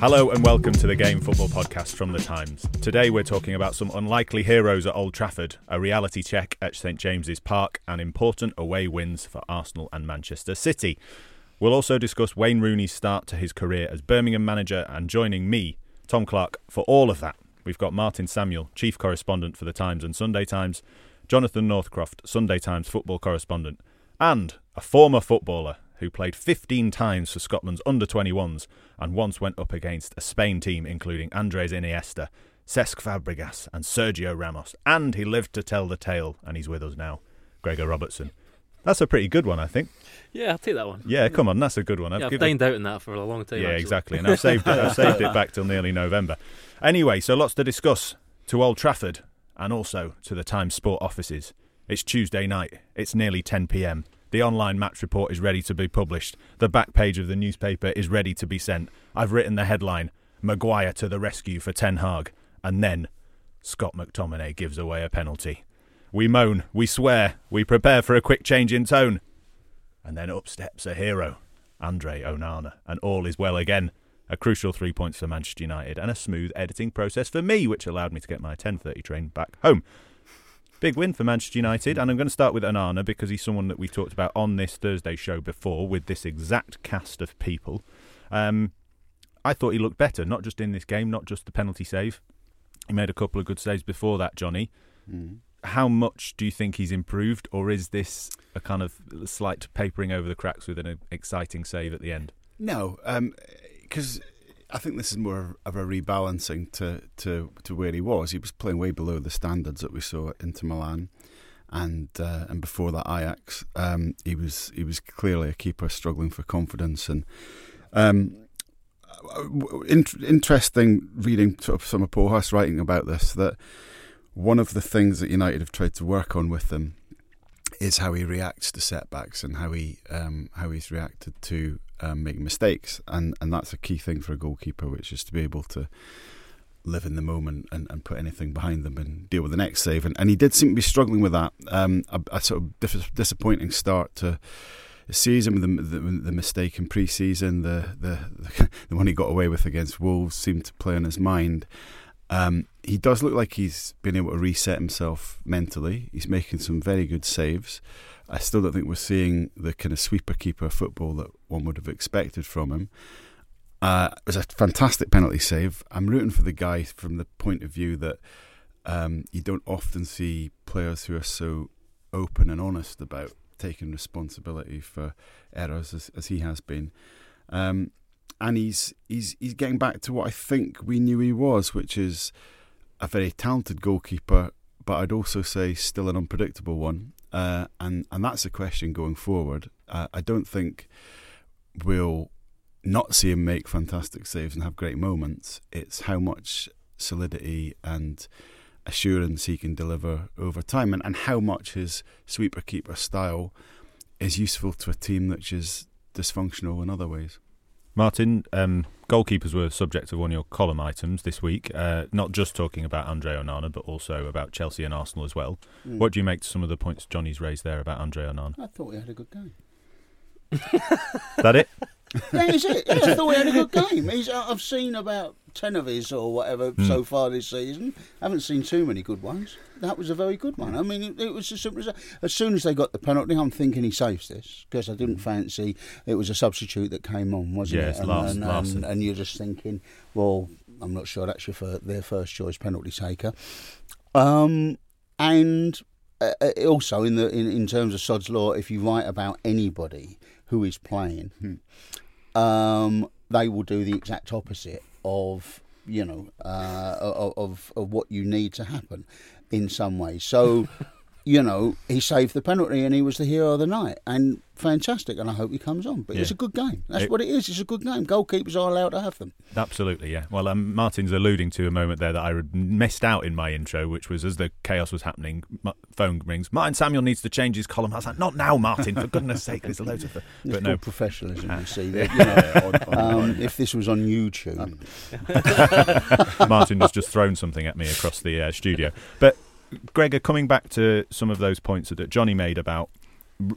Hello and welcome to the Game Football Podcast from The Times. Today we're talking about some unlikely heroes at Old Trafford, a reality check at St James's Park, and important away wins for Arsenal and Manchester City. We'll also discuss Wayne Rooney's start to his career as Birmingham manager, and joining me, Tom Clark, for all of that, we've got Martin Samuel, chief correspondent for The Times and Sunday Times, Jonathan Northcroft, Sunday Times football correspondent, and a former footballer who played 15 times for Scotland's under-21s and once went up against a Spain team including Andres Iniesta, Cesc Fabregas and Sergio Ramos. And he lived to tell the tale, and he's with us now, Gregor Robertson. That's a pretty good one, I think. Yeah, I'll take that one. Yeah, come on, that's a good one. I've dined out on that for a long time. Yeah, actually. Exactly, and I've saved it back till nearly November. Anyway, so lots to discuss to Old Trafford and also to the Times Sport offices. It's Tuesday night, it's nearly 10pm. The online match report is ready to be published. The back page of the newspaper is ready to be sent. I've written the headline, Maguire to the rescue for Ten Hag. And then, Scott McTominay gives away a penalty. We moan, we swear, we prepare for a quick change in tone. And then up steps a hero, Andre Onana. And all is well again. A crucial 3 points for Manchester United and a smooth editing process for me, which allowed me to get my 10:30 train back home. Big win for Manchester United, and I'm going to start with Onana because he's someone that we talked about on this Thursday show before with this exact cast of people. I thought he looked better, not just in this game, not just the penalty save. He made a couple of good saves before that, Johnny. Mm. How much do you think he's improved, or is this a kind of slight papering over the cracks with an exciting save at the end? No, because I think this is more of a rebalancing to where he was. He was playing way below the standards that we saw at Inter Milan, and before that Ajax. He was clearly a keeper struggling for confidence. And interesting reading sort of some of Paul Hurst's writing about this, that one of the things that United have tried to work on with him is how he reacts to setbacks and how he's reacted to making mistakes, and that's a key thing for a goalkeeper, which is to be able to live in the moment and put anything behind them and deal with the next save, and he did seem to be struggling with that. A sort of disappointing start to the season, the mistake in pre-season, the one he got away with against Wolves seemed to play on his mind. He does look like he's been able to reset himself mentally. He's making some very good saves. I still don't think we're seeing the kind of sweeper-keeper football that one would have expected from him. It was a fantastic penalty save. I'm rooting for the guy from the point of view that you don't often see players who are so open and honest about taking responsibility for errors as he has been. And he's getting back to what I think we knew he was, which is a very talented goalkeeper, but I'd also say still an unpredictable one. And that's a question going forward. I don't think we'll not see him make fantastic saves and have great moments. It's how much solidity and assurance he can deliver over time, and how much his sweeper-keeper style is useful to a team which is dysfunctional in other ways. Martin, goalkeepers were subject of one of your column items this week, not just talking about Andre Onana, but also about Chelsea and Arsenal as well. Mm. What do you make to some of the points Johnny's raised there about Andre Onana? I thought he had a good game. That it? That is it. Yeah, I thought he had a good game. I've seen about 10 of his or whatever so far this season. I haven't seen too many good ones. That was a very good one. I mean, it was as simple as soon as they got the penalty, I'm thinking he saves this because I didn't fancy it was a substitute that came on, wasn't it? And you're just thinking, well, I'm not sure that's their first choice penalty taker. Also, in terms of Sod's Law, if you write about anybody who is playing, they will do the exact opposite of, you know, of what you need to happen in some way. So, you know, he saved the penalty and he was the hero of the night. And fantastic, and I hope he comes on. But it's a good game. That's what it is. It's a good game. Goalkeepers are allowed to have them. Absolutely, yeah. Well, Martin's alluding to a moment there that I missed out in my intro, which was as the chaos was happening, phone rings. Martin Samuel needs to change his column. I was like, not now, Martin, for goodness sake. There's loads of... It's called professionalism, you see. That, you know, if this was on YouTube... Martin has just thrown something at me across the studio. But, Gregor, coming back to some of those points that Johnny made about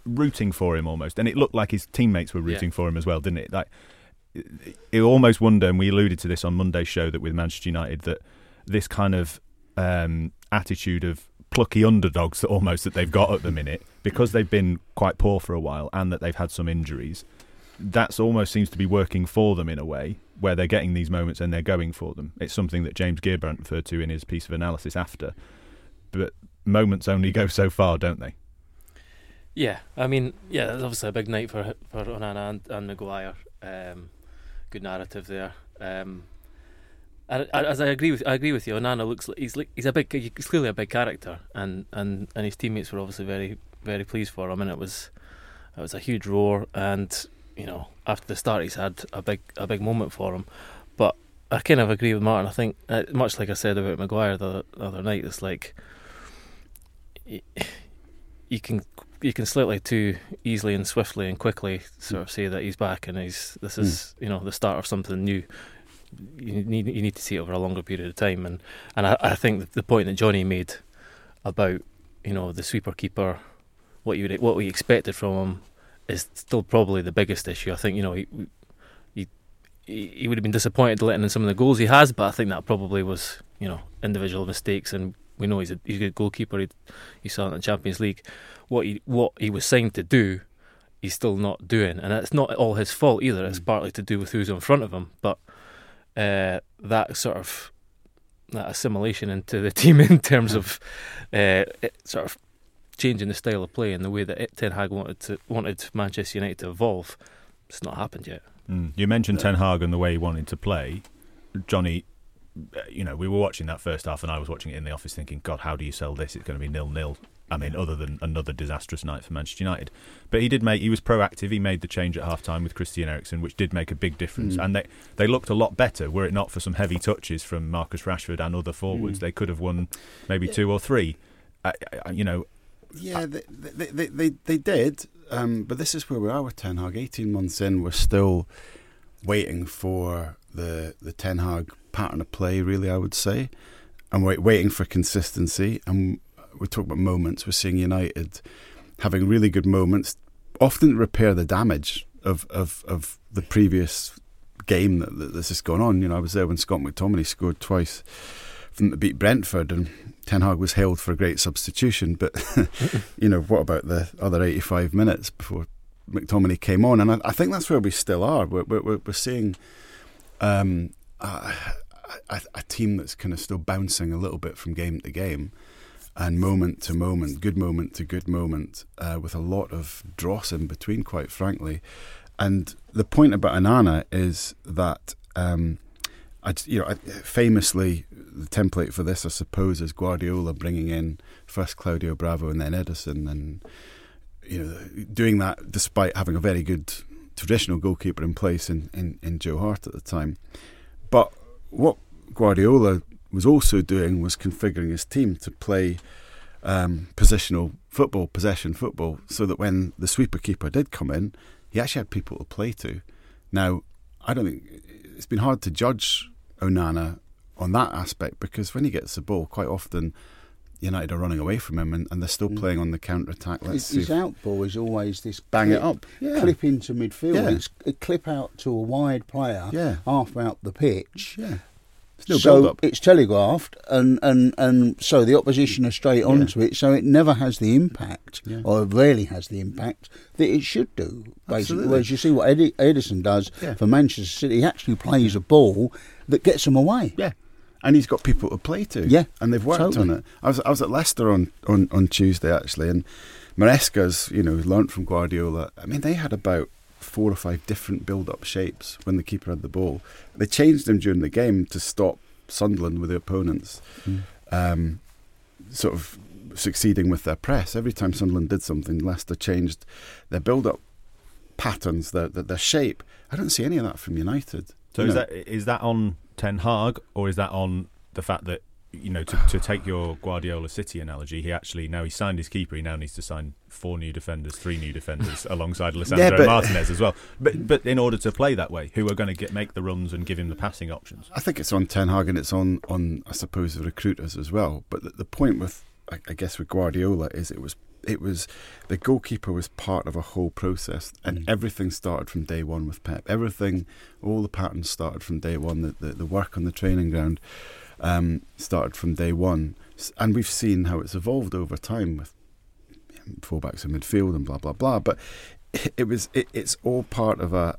rooting for him almost, and it looked like his teammates were rooting for him as well, didn't it? Like, you almost wonder, and we alluded to this on Monday's show, that with Manchester United, that this kind of attitude of plucky underdogs that they've got at the minute, because they've been quite poor for a while and that they've had some injuries, that's almost seems to be working for them in a way, where they're getting these moments and they're going for them. It's something that James Gearbrand referred to in his piece of analysis after. But moments only go so far, don't they? Yeah, I mean, that's obviously a big night for Onana and Maguire. Good narrative there. I agree with you. Onana looks like he's clearly a big character, and his teammates were obviously very, very pleased for him, and it was a huge roar. And you know, after the start, he's had a big moment for him. But I kind of agree with Martin. I think, much like I said about Maguire the other night, it's like you can slightly too easily and swiftly and quickly sort of say that he's back and this is the start of something new. You need to see it over a longer period of time. And I think the point that Johnny made about, you know, the sweeper keeper, what we expected from him is still probably the biggest issue. I think, you know, he would have been disappointed letting in some of the goals he has, but I think that probably was, you know, individual mistakes, and we know he's a good goalkeeper. You saw it in the Champions League. What he was signed to do, he's still not doing, and it's not all his fault either. It's partly to do with who's in front of him, but that sort of that assimilation into the team in terms of sort of changing the style of play and the way that Ten Hag wanted Manchester United to evolve, it's not happened yet. You mentioned Ten Hag and the way he wanted to play. Johnny, you know, we were watching that first half and I was watching it in the office thinking, God, how do you sell this? It's going to be 0-0. I mean, other than another disastrous night for Manchester United. But he was proactive. He made the change at half-time with Christian Eriksen, which did make a big difference. And they looked a lot better. Were it not for some heavy touches from Marcus Rashford and other forwards, they could have won maybe 2 or 3. You know... Yeah, they did, but this is where we are with Ten Hag. 18 months in, we're still waiting for the Ten Hag pattern of play, really, I would say, and we're waiting for consistency. And we talk about moments. We're seeing United having really good moments, often to repair the damage of the previous game that this has gone on. You know, I was there when Scott McTominay scored twice to beat Brentford, and Ten Hag was hailed for a great substitution, but you know, what about the other 85 minutes before McTominay came on? And I think that's where we still are. We're seeing a team that's kind of still bouncing a little bit from game to game and moment to moment, good moment to good moment, with a lot of dross in between, quite frankly. And the point about Onana is that famously, the template for this, I suppose, is Guardiola bringing in first Claudio Bravo and then Ederson, and you know, doing that despite having a very good traditional goalkeeper in place in Joe Hart at the time. But what Guardiola was also doing was configuring his team to play positional football, possession football, so that when the sweeper keeper did come in, he actually had people to play to. Now, I don't think it's been hard to judge Onana on that aspect, because when he gets the ball, quite often United are running away from him, and they're still playing on the counter-attack. His outball is always this clip into midfield. Yeah. It's a clip out to a wide player, half out the pitch. Yeah. Still so build up. It's telegraphed, and so the opposition are straight onto it, so it never has the impact, or rarely has the impact, that it should do, basically. Absolutely. Whereas you see what Ederson does for Manchester City. He actually plays a ball that gets them away. Yeah. And he's got people to play to, and they've worked on it. I was at Leicester on Tuesday actually, and Maresca's learnt from Guardiola. I mean, they had about 4 or 5 different build-up shapes when the keeper had the ball. They changed them during the game to stop Sunderland with their opponents, sort of succeeding with their press. Every time Sunderland did something, Leicester changed their build-up patterns, their shape. I don't see any of that from United. So is that on Ten Hag, or is that on the fact that, to take your Guardiola City analogy, he signed his keeper, he now needs to sign 4 new defenders, 3 new defenders alongside Lissandro Martinez as well. But in order to play that way, who are going to make the runs and give him the passing options? I think it's on Ten Hag, and it's on I suppose the recruiters as well. But the point with with Guardiola is it was the goalkeeper was part of a whole process, and everything started from day one with Pep. All the patterns started from day one. The work on the training ground started from day one, and we've seen how it's evolved over time with fullbacks and midfield and blah blah blah. But it's all part of a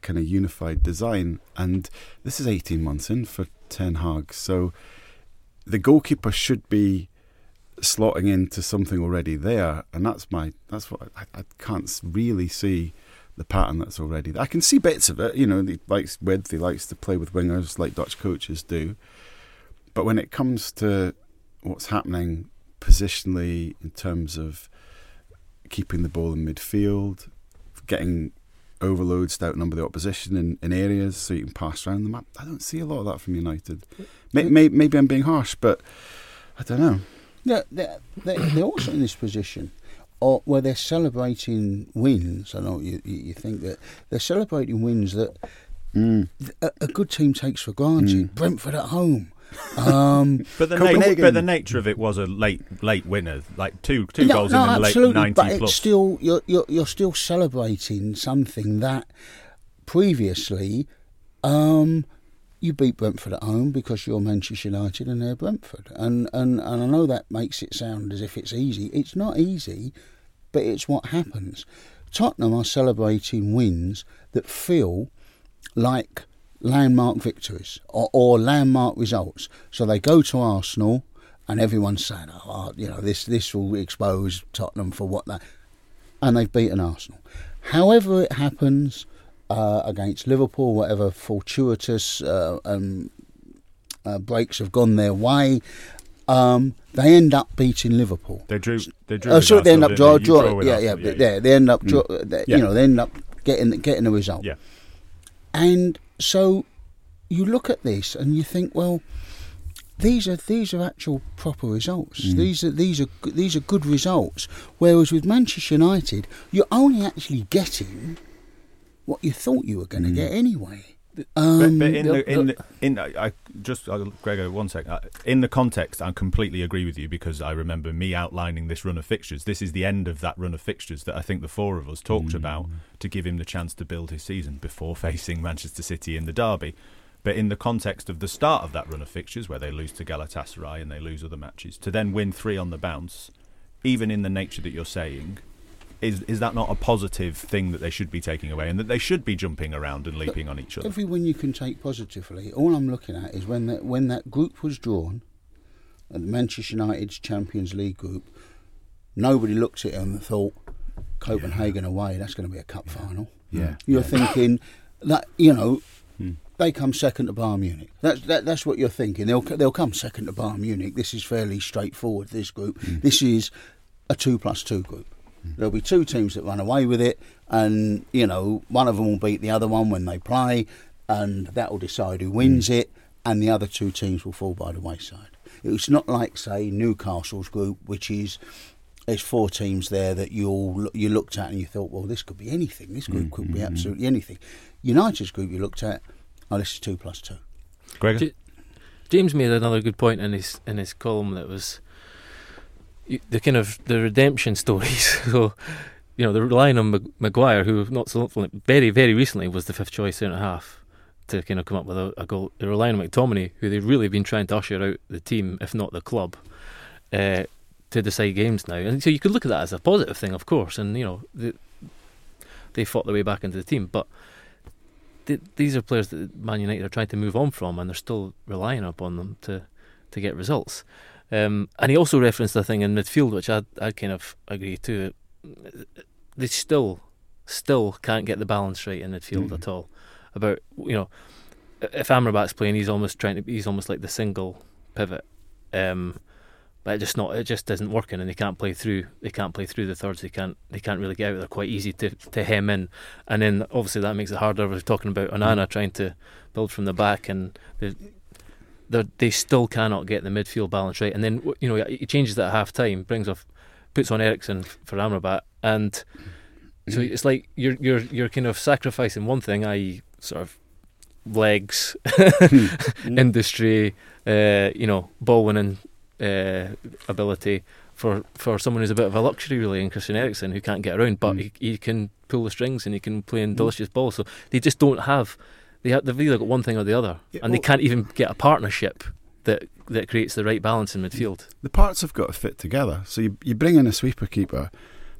kind of unified design, and this is 18 months in for Ten Hag, so the goalkeeper should be slotting into something already there, and that's what I can't really see the pattern that's already there. I can see bits of it, he likes width, he likes to play with wingers like Dutch coaches do, but when it comes to what's happening positionally in terms of keeping the ball in midfield, getting overloads to outnumber the opposition in areas so you can pass around the map, I don't see a lot of that from United. Maybe I'm being harsh, but I don't know. Yeah, they're also in this position where they're celebrating wins. I know you think that they're celebrating wins that a good team takes for granted. Brentford at home. But the nature of it was a late winner, like two goals in the late 90 plus. But it's still, you're still celebrating something that previously... you beat Brentford at home because you're Manchester United and they're Brentford. And I know that makes it sound as if it's easy. It's not easy, but it's what happens. Tottenham are celebrating wins that feel like landmark victories or landmark results. So they go to Arsenal and everyone's saying, this will expose Tottenham for what they... And they've beaten Arsenal. However it happens... against Liverpool, whatever fortuitous breaks have gone their way, they end up beating Liverpool. They drew. They end up getting a result. Yeah. And so you look at this and you think, well, these are actual proper results. These are good results. Whereas with Manchester United, you're only actually getting what you thought you were going to get anyway. Gregor, one sec. In the context, I completely agree with you, because I remember me outlining this run of fixtures. This is the end of that run of fixtures that I think the 4 of us talked about to give him the chance to build his season before facing Manchester City in the derby. But in the context of the start of that run of fixtures, where they lose to Galatasaray and they lose other matches, to then win 3 on the bounce, even in the nature that you're saying... Is that not a positive thing that they should be taking away, and that they should be jumping around and leaping on each other? Every win you can take positively. All I'm looking at is when that group was drawn, and Manchester United's Champions League group, nobody looked at it and thought, Copenhagen away, that's going to be a cup final. Yeah, you're thinking that they come second to Bayern Munich. That's what you're thinking. They'll come second to Bayern Munich. This is fairly straightforward. This group. This is a 2+2 group. There'll be 2 teams that run away with it, and one of them will beat the other one when they play, and that will decide who wins it, and the other 2 teams will fall by the wayside. It's not like, say, Newcastle's group, which is there's 4 teams there that you looked at and you thought, well, this could be anything. This group could be absolutely anything. United's group you looked at, this is 2+2. Gregor? James made another good point in his column that was the kind of the redemption stories. So, you know, they're relying on Maguire, who not so very, very recently was the fifth choice centre half to kind of come up with a goal. They're relying on McTominay, who they've really been trying to usher out the team, if not the club, to decide games now. And so you could look at that as a positive thing, of course. And you know, they fought their way back into the team, but these are players that Man United are trying to move on from, and they're still relying upon them to get results. And he also referenced a thing in midfield, which I kind of agree to. They still can't get the balance right in midfield at all. About, you know, if Amrabat's playing, he's almost like the single pivot, but it just isn't working, and they can't play through the thirds. They can't really get out. They're quite easy to hem in, and then obviously that makes it harder. We're talking about Onana trying to build from the back, and they still cannot get the midfield balance right. And then, you know, he changes that at half time, puts on Eriksen for Amrabat, and so it's like you're kind of sacrificing one thing, i.e. sort of legs, industry, you know, ball winning ability for someone who's a bit of a luxury really in Christian Eriksen, who can't get around, but he can pull the strings and he can play in delicious ball. So they just don't have. They've either got one thing or the other, and they can't even get a partnership that creates the right balance in midfield. The parts have got to fit together. So you bring in a sweeper keeper,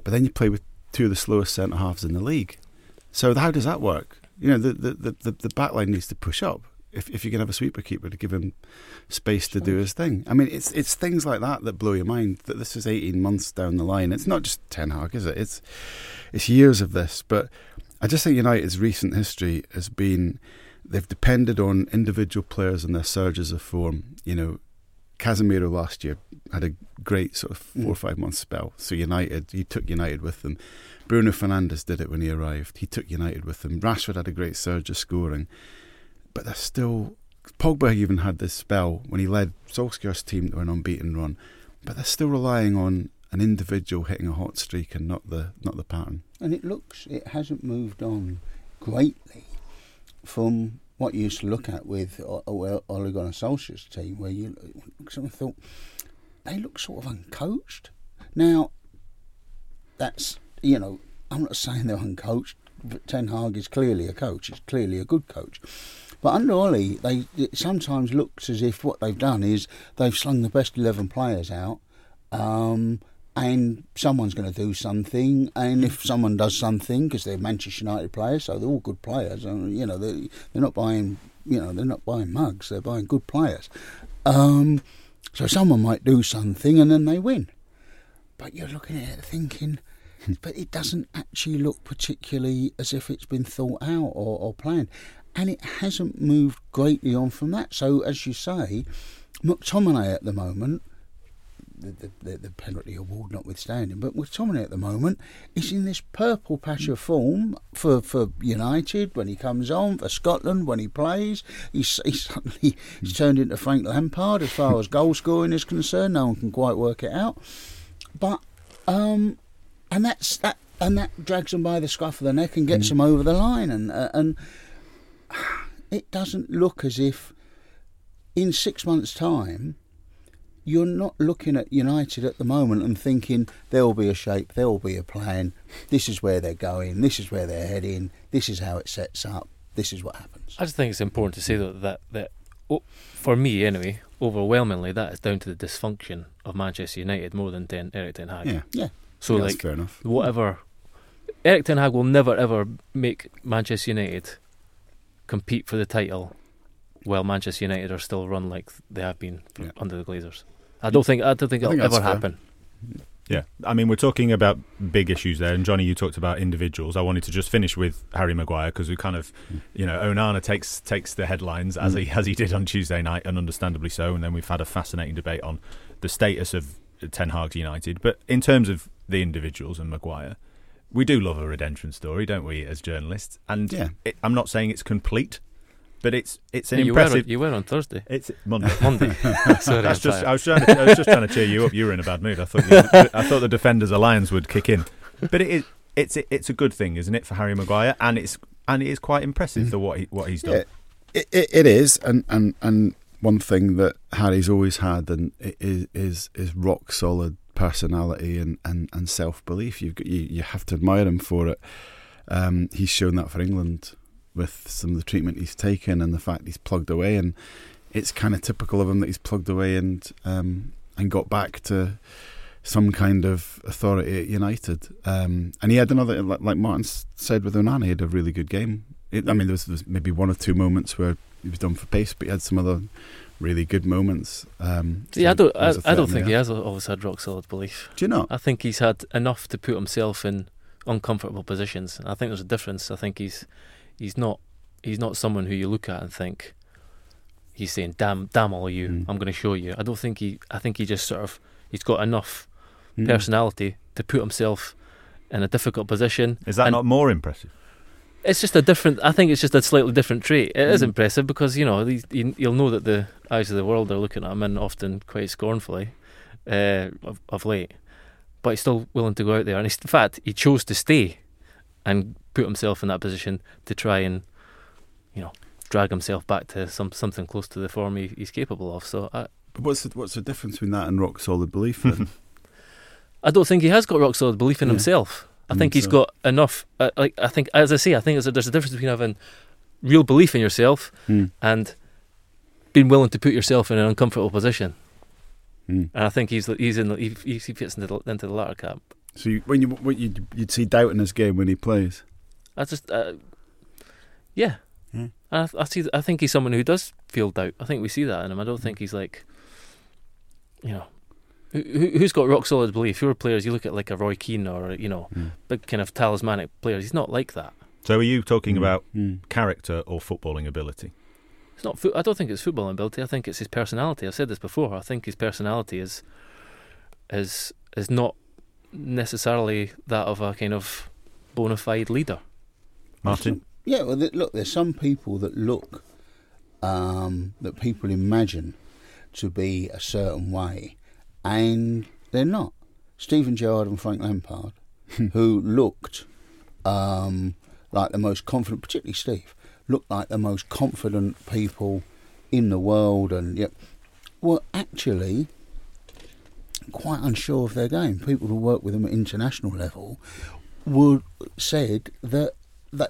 but then you play with two of the slowest centre halves in the league. So how does that work? You know, the back line needs to push up if you can have a sweeper keeper to give him space to do his thing. I mean, it's things like that blow your mind. That this is 18 months down the line. It's not just Ten Hag, is it? It's years of this. But I just think United's recent history has been, they've depended on individual players and their surges of form. You know, Casemiro last year had a great sort of 4 or 5 month spell. So United, he took United with them. Bruno Fernandes did it when he arrived. He took United with them. Rashford had a great surge of scoring. But they're still... Pogba even had this spell when he led Solskjaer's team to an unbeaten run. But they're still relying on an individual hitting a hot streak and not the pattern. And it hasn't moved on greatly from what you used to look at with Ole Gunnar Solskjaer's team, where you sort of thought, they look sort of uncoached. Now, that's, you know, I'm not saying they're uncoached, but Ten Hag is clearly a coach, he's clearly a good coach. But under Ole, it sometimes looks as if what they've done is they've slung the best 11 players out, and someone's going to do something, and if someone does something, because they're Manchester United players, so they're all good players, and you know they're not buying mugs, they're buying good players. So someone might do something, and then they win. But you're looking at it thinking, but it doesn't actually look particularly as if it's been thought out or planned, and it hasn't moved greatly on from that. So as you say, McTominay at the moment. The penalty award notwithstanding, but with Toney at the moment, he's in this purple patch of form for United when he comes on, for Scotland when he plays. He's suddenly turned into Frank Lampard as far as goal scoring is concerned. No one can quite work it out, but and that drags them by the scruff of the neck and gets them over the line, and it doesn't look as if in 6 months' time. You're not looking at United at the moment and thinking there'll be a shape, there'll be a plan, this is where they're going, this is where they're heading, this is how it sets up, this is what happens. I just think it's important to say though that for me anyway, overwhelmingly that is down to the dysfunction of Manchester United more than Eric Ten Hag. Yeah. So that's fair enough. Whatever, Eric Ten Hag will never ever make Manchester United compete for the title while Manchester United are still run like they have been under the Glazers. I don't think it'll ever happen. Yeah, I mean, we're talking about big issues there, and Johnny, you talked about individuals. I wanted to just finish with Harry Maguire, because we kind of, you know, Onana takes the headlines as he did on Tuesday night, and understandably so, and then we've had a fascinating debate on the status of Ten Hag United. But in terms of the individuals and Maguire, we do love a redemption story, don't we, as journalists? And I'm not saying it's complete, but it's an impressive. You were on Thursday. It's Monday. Sorry, I was just trying to cheer you up. You were in a bad mood. I thought the Defenders Alliance would kick in. But it's a good thing, isn't it, for Harry Maguire? And it is quite impressive for what he's done. Yeah, it is, and one thing that Harry's always had and is rock solid personality and self-belief. You have to admire him for it. He's shown that for England with some of the treatment he's taken and the fact he's plugged away, and it's kind of typical of him that he's plugged away and got back to some kind of authority at United. And he had another, like Martin said with Onana, he had a really good game. There was maybe one or two moments where he was done for pace, but he had some other really good moments. I don't think he has always had rock solid belief. Do you know? I think he's had enough to put himself in uncomfortable positions. I think there's a difference. I think he's not someone who you look at and think he's saying, "Damn all you, I'm going to show you." I don't think he. I think he just sort of he's got enough personality to put himself in a difficult position. Is that not more impressive? It's just a different. I think it's just a slightly different trait. It is impressive because you know you'll know that the eyes of the world are looking at him, and often quite scornfully of late. But he's still willing to go out there, and in fact he chose to stay and put himself in that position to try and drag himself back to something close to the form he's capable of. So, what's the difference between that and rock solid belief then? I don't think he has got rock solid belief in himself. I think he's got enough. I think there's a difference between having real belief in yourself and being willing to put yourself in an uncomfortable position. And I think he fits into the latter camp. So you'd see doubt in his game when he plays. I think he's someone who does feel doubt. I think we see that in him. I don't think he's like, who's got rock solid belief? Who are players you look at like a Roy Keane or big kind of talismanic players? He's not like that. So are you talking about character or footballing ability? It's not. I don't think it's footballing ability. I think it's his personality. I've said this before. I think his personality is not necessarily that of a kind of bona fide leader. Martin? Yeah. Well, look. There's some people that look that people imagine to be a certain way, and they're not. Steven Gerrard and Frank Lampard, who looked like the most confident, particularly Steve, looked like the most confident people in the world, and were actually quite unsure of their game. People who work with them at international level said that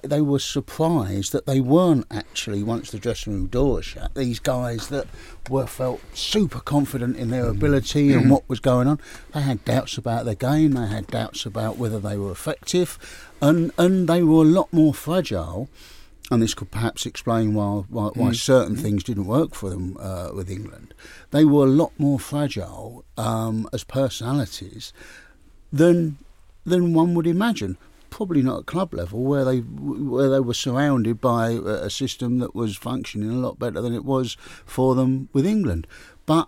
they were surprised that they weren't actually, once the dressing room door was shut, these guys that felt super confident in their ability and what was going on. They had doubts about their game, they had doubts about whether they were effective, and they were a lot more fragile. And this could perhaps explain why certain things didn't work for them with England. They were a lot more fragile as personalities than one would imagine. Probably not at club level, where they were surrounded by a system that was functioning a lot better than it was for them with England. But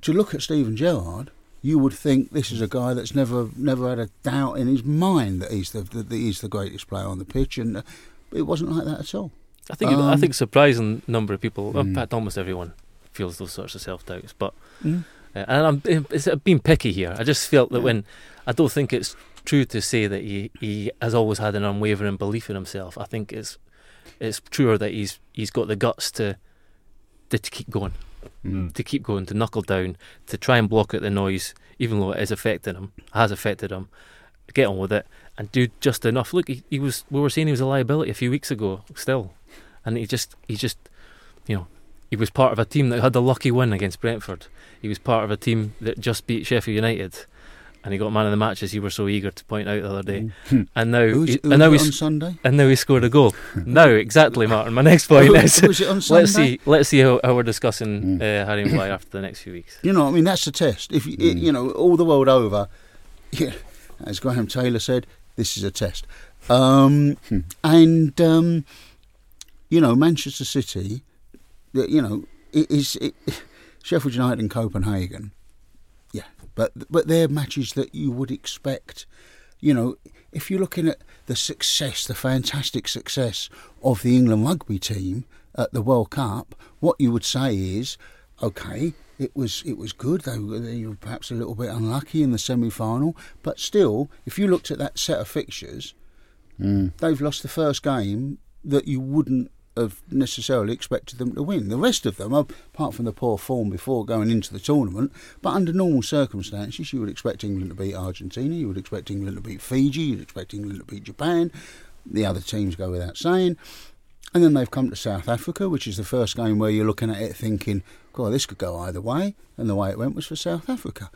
to look at Steven Gerrard, you would think this is a guy that's never had a doubt in his mind that he's the greatest player on the pitch, and it wasn't like that at all. I think a surprising number of people, in fact almost everyone, feels those sorts of self-doubts. But I'm being picky here. I just felt that when I don't think it's true to say that he has always had an unwavering belief in himself. I think it's truer that he's got the guts to keep going, to knuckle down, to try and block out the noise, even though it is affecting him, has affected him. Get on with it and do just enough. Look, we were saying he was a liability a few weeks ago still, and he he was part of a team that had a lucky win against Brentford. He was part of a team that just beat Sheffield United, and he got man of the match, as you were so eager to point out the other day. And now, who's on Sunday? And now he scored a goal. No, exactly, Martin. My next point is it on Sunday? Let's see how we're discussing Harry Maguire after the next few weeks. That's the test. If all the world over, as Graham Taylor said, this is a test. Manchester City, Sheffield United and Copenhagen. Yeah, but they're matches that you would expect. If you're looking at the success, the fantastic success of the England rugby team at the World Cup, what you would say is, okay, It was good. They were perhaps a little bit unlucky in the semi-final, but still, if you looked at that set of fixtures, they've lost the first game that you wouldn't have necessarily expected them to win. The rest of them, apart from the poor form before going into the tournament, but under normal circumstances you would expect England to beat Argentina, you would expect England to beat Fiji, you'd expect England to beat Japan. The other teams go without saying. And then they've come to South Africa, which is the first game where you're looking at it thinking, God, this could go either way, and the way it went was for South Africa.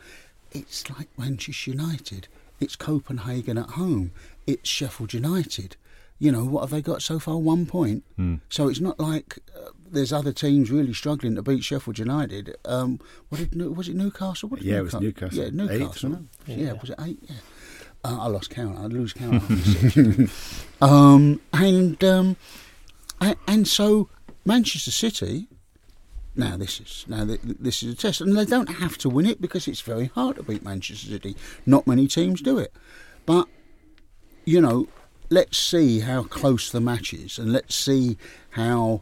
It's like Manchester United. It's Copenhagen at home. It's Sheffield United. You know, what have they got so far? 1 point. So it's not like there's other teams really struggling to beat Sheffield United. Was it Newcastle? It was Newcastle. Yeah, Newcastle. Was it eight? Yeah. I lost count. I'd lose count after six. And so Manchester City. Now this is a test, and they don't have to win it because it's very hard to beat Manchester City. Not many teams do it, but you know, let's see how close the match is, and let's see how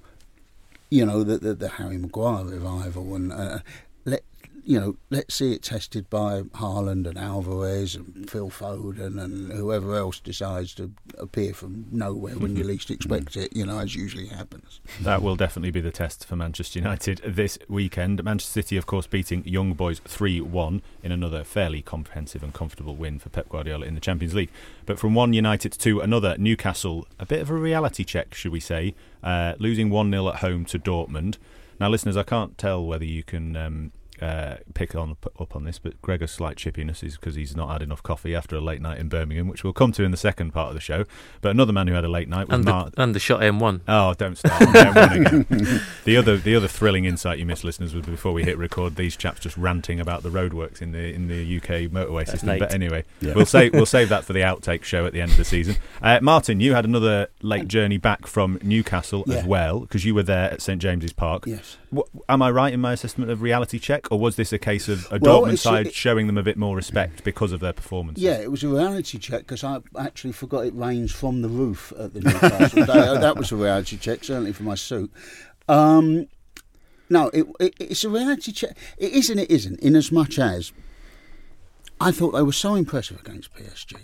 the Harry Maguire revival, and let's see it tested by Haaland and Alvarez and Phil Foden and whoever else decides to appear from nowhere when you least expect it, as usually happens. That will definitely be the test for Manchester United this weekend. Manchester City, of course, beating Young Boys 3-1 in another fairly comprehensive and comfortable win for Pep Guardiola in the Champions League. But from one United to another, Newcastle, a bit of a reality check, should we say, losing 1-0 at home to Dortmund. Now, listeners, I can't tell whether you can... pick up on this, but Gregor's slight chippiness is because he's not had enough coffee after a late night in Birmingham, which we'll come to in the second part of the show. But another man who had a late night was the shot M1. Oh, don't start on M1 again. The other thrilling insight you missed, listeners, was before we hit record, these chaps just ranting about the roadworks in the UK motorway system. Late. But anyway, we'll save that for the outtake show at the end of the season. Martin, you had another late journey back from Newcastle as well, because you were there at St James's Park. Yes. Am I right in my assessment of reality check? Or was this a case of a Dortmund side showing them a bit more respect because of their performance? Yeah, it was a reality check because I actually forgot it rains from the roof at the Newcastle. That was a reality check, certainly for my suit. It's a reality check. It is and it isn't, in as much as I thought they were so impressive against PSG.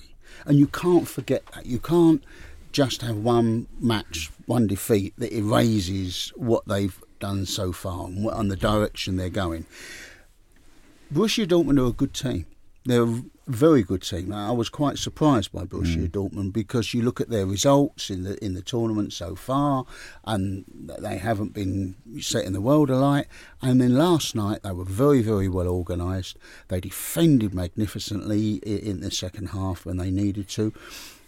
And you can't forget that. You can't just have one match, one defeat that erases what they've done so far and the direction they're going. Borussia Dortmund are a good team. They're a very good team. I was quite surprised by Borussia Dortmund because you look at their results in the tournament so far, and they haven't been setting the world alight. And then last night they were very, very well organised. They defended magnificently in the second half when they needed to.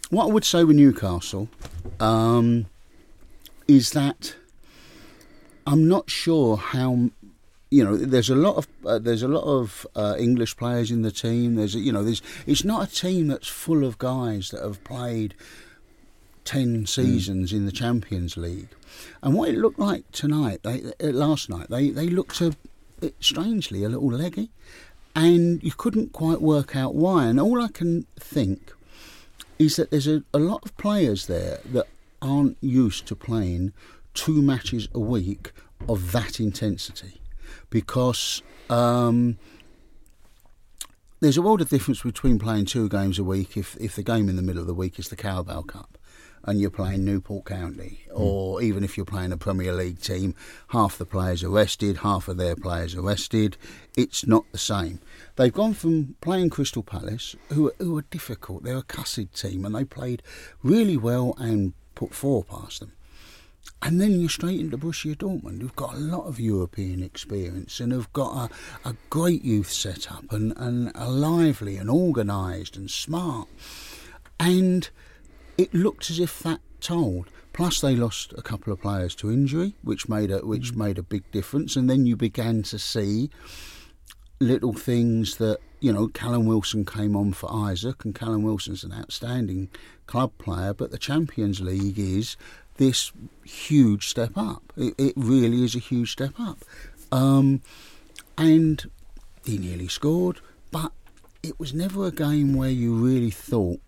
What I would say with Newcastle is that I'm not sure how, there's a lot of English players in the team. It's not a team that's full of guys that have played 10 seasons in the Champions League. And what it looked like last night, they looked strangely a little leggy, and you couldn't quite work out why. And all I can think is that there's a lot of players there that aren't used to playing 2 matches a week of that intensity, because there's a world of difference between playing 2 games a week if the game in the middle of the week is the Carabao Cup and you're playing Newport County, or even if you're playing a Premier League team, half the players are rested, half of their players are rested. It's not the same. They've gone from playing Crystal Palace, who are difficult, they're a cussed team, and they played really well and put 4 past them. And then you're straight into Borussia Dortmund, who've got a lot of European experience and have got a great youth set-up and are lively and organised and smart. And it looked as if that told. Plus, they lost a couple of players to injury, which made a big difference. And then you began to see little things that, Callum Wilson came on for Isaac, and Callum Wilson's an outstanding club player, but the Champions League is... this huge step up. It really is a huge step up. And he nearly scored, but it was never a game where you really thought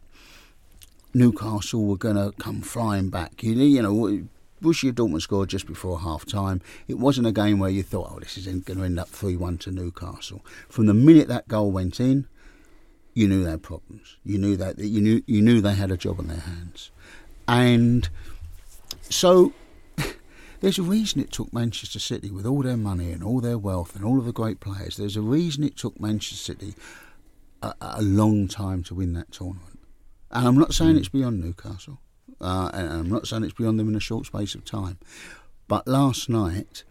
Newcastle were going to come flying back. Borussia Dortmund scored just before half-time. It wasn't a game where you thought, this is going to end up 3-1 to Newcastle. From the minute that goal went in, you knew they had problems. You knew they had a job on their hands. And... so There's a reason it took Manchester City, with all their money and all their wealth and all of the great players, there's a reason it took Manchester City a long time to win that tournament. And I'm not saying it's beyond Newcastle, and I'm not saying it's beyond them in a short space of time. But last night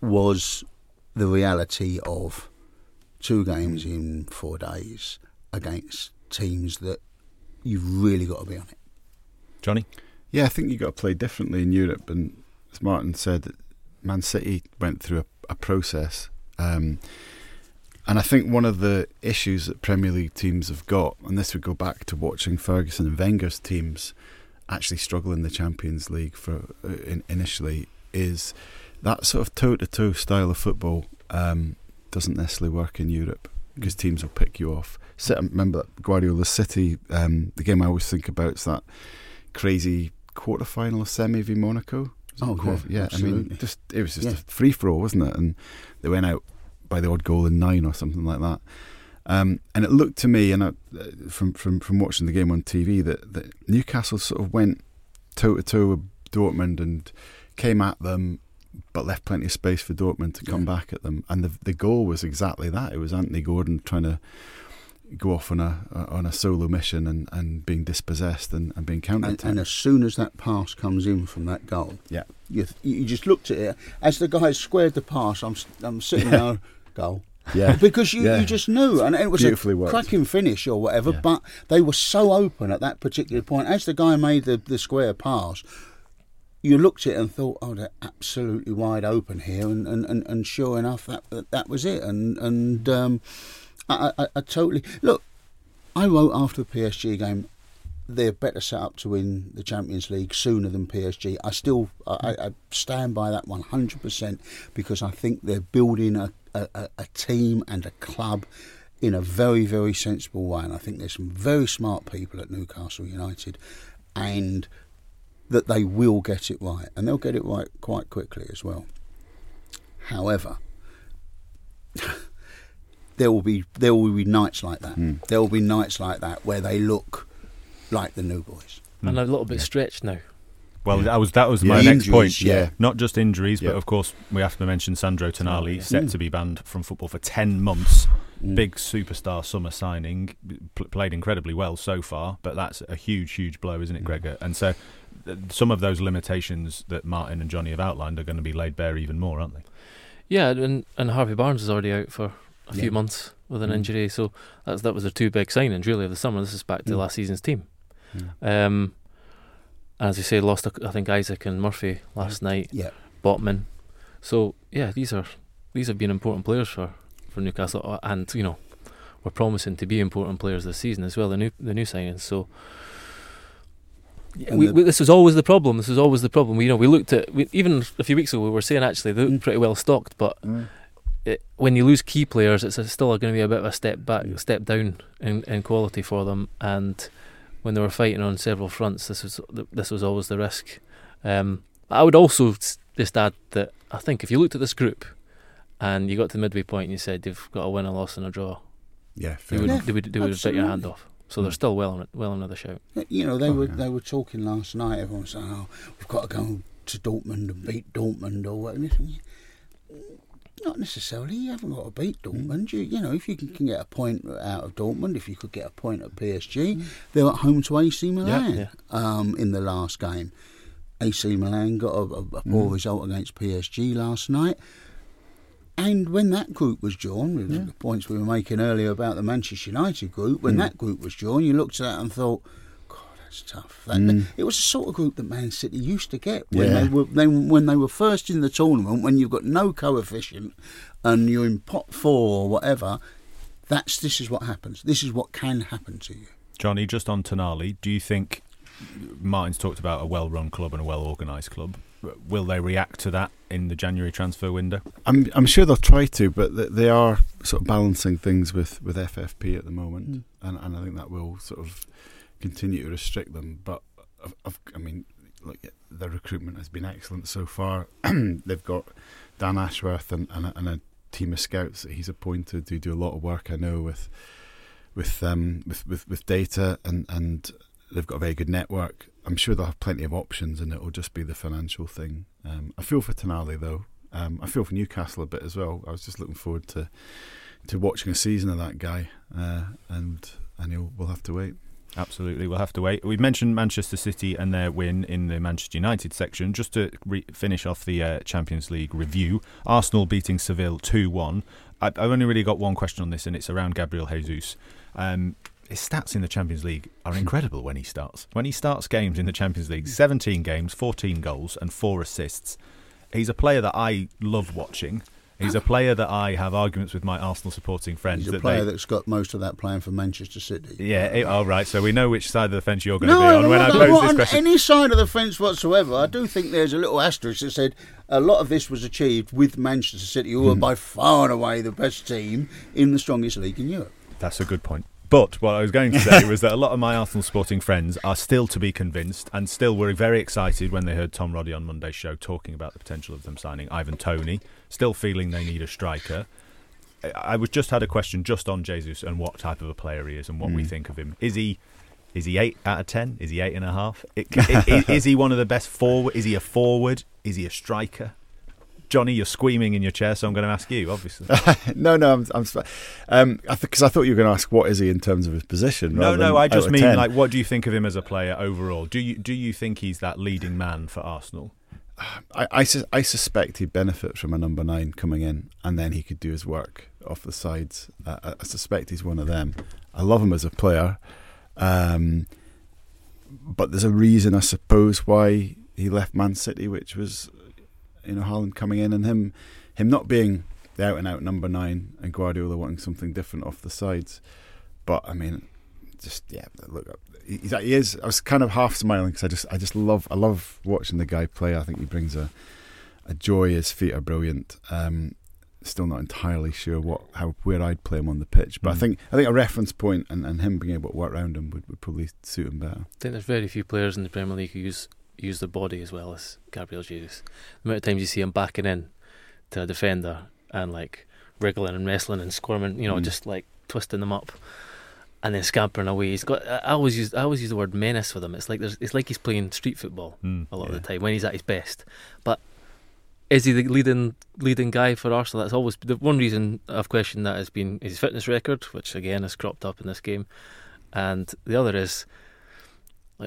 was the reality of 2 games in 4 days against teams that you've really got to be on it. Johnny? Yeah, I think you've got to play differently in Europe. And as Martin said, Man City went through a process. And I think one of the issues that Premier League teams have got, and this would go back to watching Ferguson and Wenger's teams actually struggle in the Champions League initially, is that sort of toe-to-toe style of football doesn't necessarily work in Europe because teams will pick you off. Remember that Guardiola City, the game I always think about is that crazy quarter-final semi v Monaco. Yeah, absolutely. I mean, it was just a free-for-all, wasn't it? And they went out by the odd goal in 9 or something like that. And it looked to me, and from watching the game on TV, that Newcastle sort of went toe-to-toe with Dortmund and came at them, but left plenty of space for Dortmund to come back at them. And the goal was exactly that. It was Anthony Gordon trying to go off on a solo mission and being dispossessed and being counter-attacked. And as soon as that pass comes in from that goal, you just looked at it. As the guy squared the pass, I'm sitting there, goal. Yeah. Because you just knew, and it was a cracking finish or whatever, but they were so open at that particular point. As the guy made the square pass, you looked at it and thought, oh, they're absolutely wide open here, and sure enough, that was it. And I totally... Look, I wrote after the PSG game, they're better set up to win the Champions League sooner than PSG. I stand by that 100% because I think they're building a team and a club in a very, very sensible way, and I think there's some very smart people at Newcastle United, and that they will get it right, and they'll get it right quite quickly as well. However, there will be nights like that. There will be nights like that where they look like the new boys and a little bit stretched now. Well, that was my injuries, next point. Yeah, not just injuries, but of course we have to mention Sandro Tonali, set to be banned from football for 10 months. Big superstar summer signing, played incredibly well so far, but that's a huge blow, isn't it, Gregor? And so some of those limitations that Martin and Johnny have outlined are going to be laid bare even more, aren't they? Yeah, and Harvey Barnes is already out for a few months with an injury, so that was their 2 big signings really of the summer. This is back to last season's team. As you say, lost, I think, Isaac and Murphy last night. Yeah. Botman. So yeah, these have been important players for Newcastle, and we're promising to be important players this season as well. The new signings. So this is always the problem. This is always the problem. We looked at even a few weeks ago. We were saying actually they look pretty well stocked, but when you lose key players, it's still going to be a bit of a step back, step down in quality for them. And when they were fighting on several fronts, this was always the risk. I would also just add that I think if you looked at this group and you got to the midway point and you said you've got a win, a loss and a draw, they would bit your hand off. So they're still well on the shout. They were talking last night, everyone was saying, oh, we've got to go to Dortmund and beat Dortmund or whatever. Not necessarily. You haven't got to beat Dortmund. You know, if you can get a point out of Dortmund, if you could get a point at PSG, they're at home to AC Milan in the last game. AC Milan got a poor result against PSG last night. And when that group was drawn, the points we were making earlier about the Manchester United group, when that group was drawn, you looked at that and thought, it's tough. It was the sort of group that Man City used to get when they were first in the tournament. When you've got no coefficient and you're in pot 4 or whatever, this is what happens. This is what can happen to you. Johnny, just on Tonali, do you think Martin's talked about a well-run club and a well-organised club? Will they react to that in the January transfer window? I'm sure they'll try to, but they are sort of balancing things with FFP at the moment, and I think that will sort of continue to restrict them, but I mean, look, their recruitment has been excellent so far. They've got Dan Ashworth and a team of scouts that he's appointed who do a lot of work. I know with data, and they've got a very good network. I'm sure they'll have plenty of options, and it'll just be the financial thing. I feel for Tonali though. I feel for Newcastle a bit as well. I was just looking forward to watching a season of that guy, and we'll have to wait. Absolutely, we'll have to wait. We've mentioned Manchester City and their win in the Manchester United section. Just to finish off the Champions League review, Arsenal beating Seville 2-1. I've only really got one question on this, and it's around Gabriel Jesus. His stats in the Champions League are incredible when he starts. When he starts games in the Champions League, 17 games, 14 goals and 4 assists. He's a player that I love watching. He's a player that I have arguments with my Arsenal supporting friends. He's a player that's got most of that playing for Manchester City. Yeah, all right, so we know which side of the fence you're going to be on when I pose this question. On any side of the fence whatsoever. I do think there's a little asterisk that said a lot of this was achieved with Manchester City, who are by far and away the best team in the strongest league in Europe. That's a good point. But what I was going to say was that a lot of my Arsenal sporting friends are still to be convinced and still were very excited when they heard Tom Roddy on Monday's show talking about the potential of them signing Ivan Toney, still feeling they need a striker. I was just had a question just on Jesus and what type of a player he is and what we think of him. Is he 8 out of 10? Is he 8.5? Is he one of the best forward? Is he a forward? Is he a striker? Johnny, you're screaming in your chair, so I'm going to ask you, obviously. No, because I thought you were going to ask what is he in terms of his position. No, I just mean 10. Like, what do you think of him as a player overall? Do you think he's that leading man for Arsenal? I suspect he benefits from a number 9 coming in, and then he could do his work off the sides. I suspect he's one of them. I love him as a player, but there's a reason, I suppose, why he left Man City, which was, Haaland coming in and him not being the out-and-out number 9 and Guardiola wanting something different off the sides. But, look, he is. I was kind of half smiling because I love watching the guy play. I think he brings a joy. His feet are brilliant. Still not entirely sure where I'd play him on the pitch, but I think a reference point and him being able to work around him would probably suit him better. I think there's very few players in the Premier League who use the body as well as Gabriel Jesus. The amount of times you see him backing in to a defender and like wriggling and wrestling and squirming, just like twisting them up and then scampering away. He's got. I always use the word menace with him. It's like he's playing street football a lot of the time when he's at his best. But is he the leading guy for Arsenal? That's always the one reason I've questioned that has been his fitness record, which again has cropped up in this game, and the other is,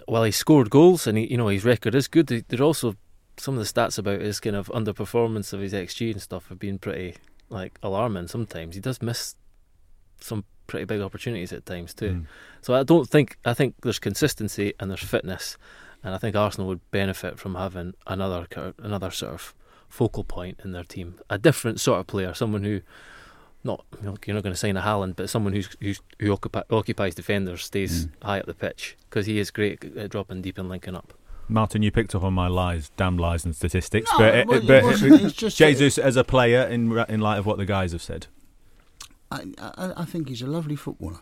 well, he scored goals and his record is good. There are also some of the stats about his kind of underperformance of his XG and stuff have been pretty alarming sometimes. He does miss some pretty big opportunities at times too. So I think there's consistency and there's fitness, and I think Arsenal would benefit from having another sort of focal point in their team, a different sort of player, someone who you're not going to sign a Haaland, but someone who occupies defenders, stays high up the pitch, because he is great at dropping deep and linking up. Martin, you picked up on my damn lies and statistics. No, but Jesus as a player, in light of what the guys have said, I think he's a lovely footballer.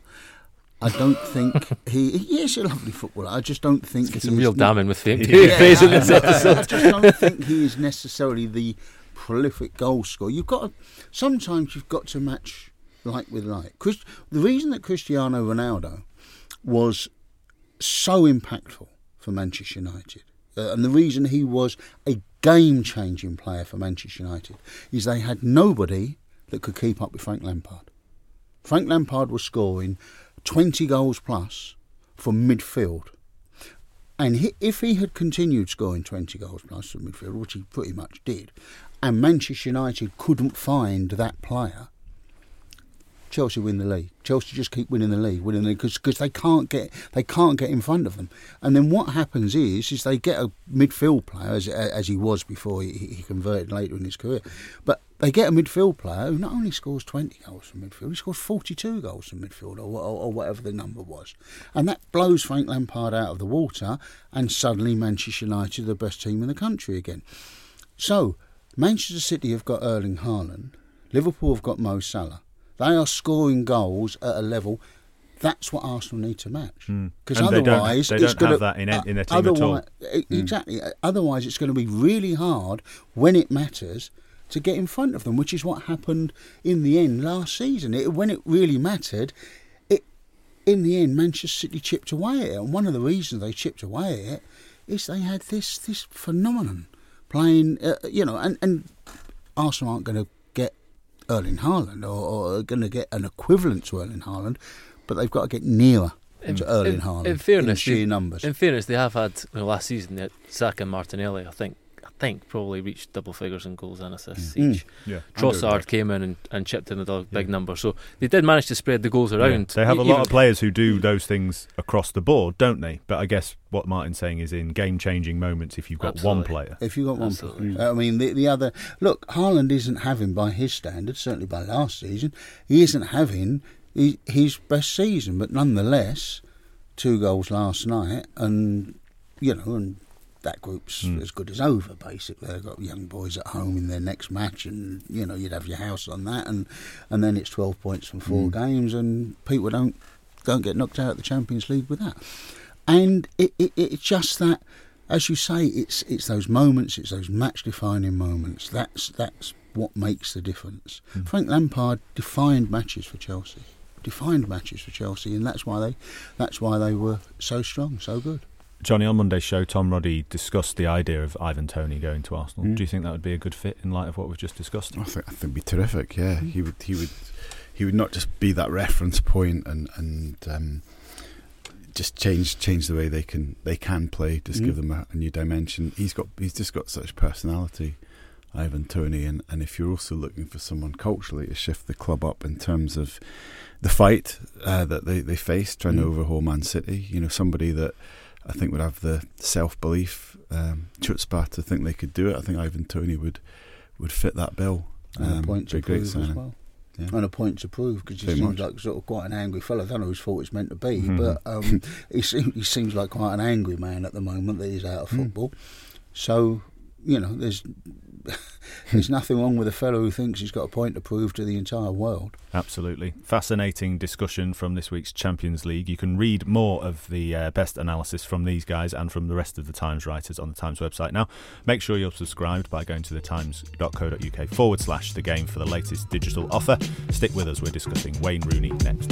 I don't think he is a lovely footballer. I just don't think he's some real damning with the phase in this episode. I just don't think he is necessarily the prolific goal scorer. Sometimes you've got to match like with like. The reason that Cristiano Ronaldo was so impactful for Manchester United, and the reason he was a game-changing player for Manchester United, is they had nobody that could keep up with Frank Lampard. Frank Lampard was scoring 20 goals plus from midfield. And if he had continued scoring 20 goals plus from midfield, which he pretty much did, and Manchester United couldn't find that player, Chelsea win the league. Chelsea just keep winning the league, because they can't get in front of them. And then what happens is they get a midfield player, as he was before he converted later in his career, but they get a midfield player who not only scores 20 goals from midfield, he scores 42 goals from midfield, or whatever the number was. And that blows Frank Lampard out of the water, and suddenly Manchester United are the best team in the country again. So Manchester City have got Erling Haaland, Liverpool have got Mo Salah. They are scoring goals at a level. That's what Arsenal need to match, because otherwise they don't have that in their team at all. Exactly. Otherwise, it's going to be really hard when it matters to get in front of them, which is what happened in the end last season. When it really mattered, in the end, Manchester City chipped away at it, and one of the reasons they chipped away at it is they had this phenomenon playing, and Arsenal aren't going to get Erling Haaland or going to get an equivalent to Erling Haaland, but they've got to get nearer to Erling Haaland in sheer numbers. In fairness, they have had last season that Saka and Martinelli, I think probably reached double figures in goals and assists each. Yeah, Trossard came in and chipped in a big number, so they did manage to spread the goals around. They have a lot of players who do those things across the board, don't they? But I guess what Martin's saying is in game-changing moments, if you've got one player. If you've got one player. I mean, the other... Look, Haaland isn't having, by his standards, certainly by last season, he isn't having his best season, but nonetheless, 2 goals last night and, that group's as good as over, basically. They've got young boys at home in their next match and, you'd have your house on that and then it's 12 points from 4 games and people don't get knocked out of the Champions League with that. And it's just that, as you say, it's those moments, it's those match-defining moments. That's what makes the difference. Frank Lampard defined matches for Chelsea and that's why they were so strong, so good. Johnny, on Monday's show, Tom Roddy discussed the idea of Ivan Toney going to Arsenal. Do you think that would be a good fit in light of what we've just discussed? I think it'd be terrific. Yeah, he would not just be that reference point and just change the way they can play. Just give them a new dimension. He's just got such personality, Ivan Toney, and if you're also looking for someone culturally to shift the club up in terms of the fight that they face trying to overhaul Man City, somebody that I think would have the self-belief, chutzpah to think they could do it. I think Ivan Toney would fit that bill. And a point to prove as well. Yeah. And a point to prove, because he seems like sort of quite an angry fellow. I don't know whose fault it's meant to be, but he seems like quite an angry man at the moment that he's out of football. So, there's nothing wrong with a fellow who thinks he's got a point to prove to the entire world. Absolutely. Fascinating discussion from this week's Champions League. You can read more of the best analysis from these guys and from the rest of the Times writers on the Times website. Now, make sure you're subscribed by going to thetimes.co.uk/thegame for the latest digital offer. Stick with us. We're discussing Wayne Rooney next.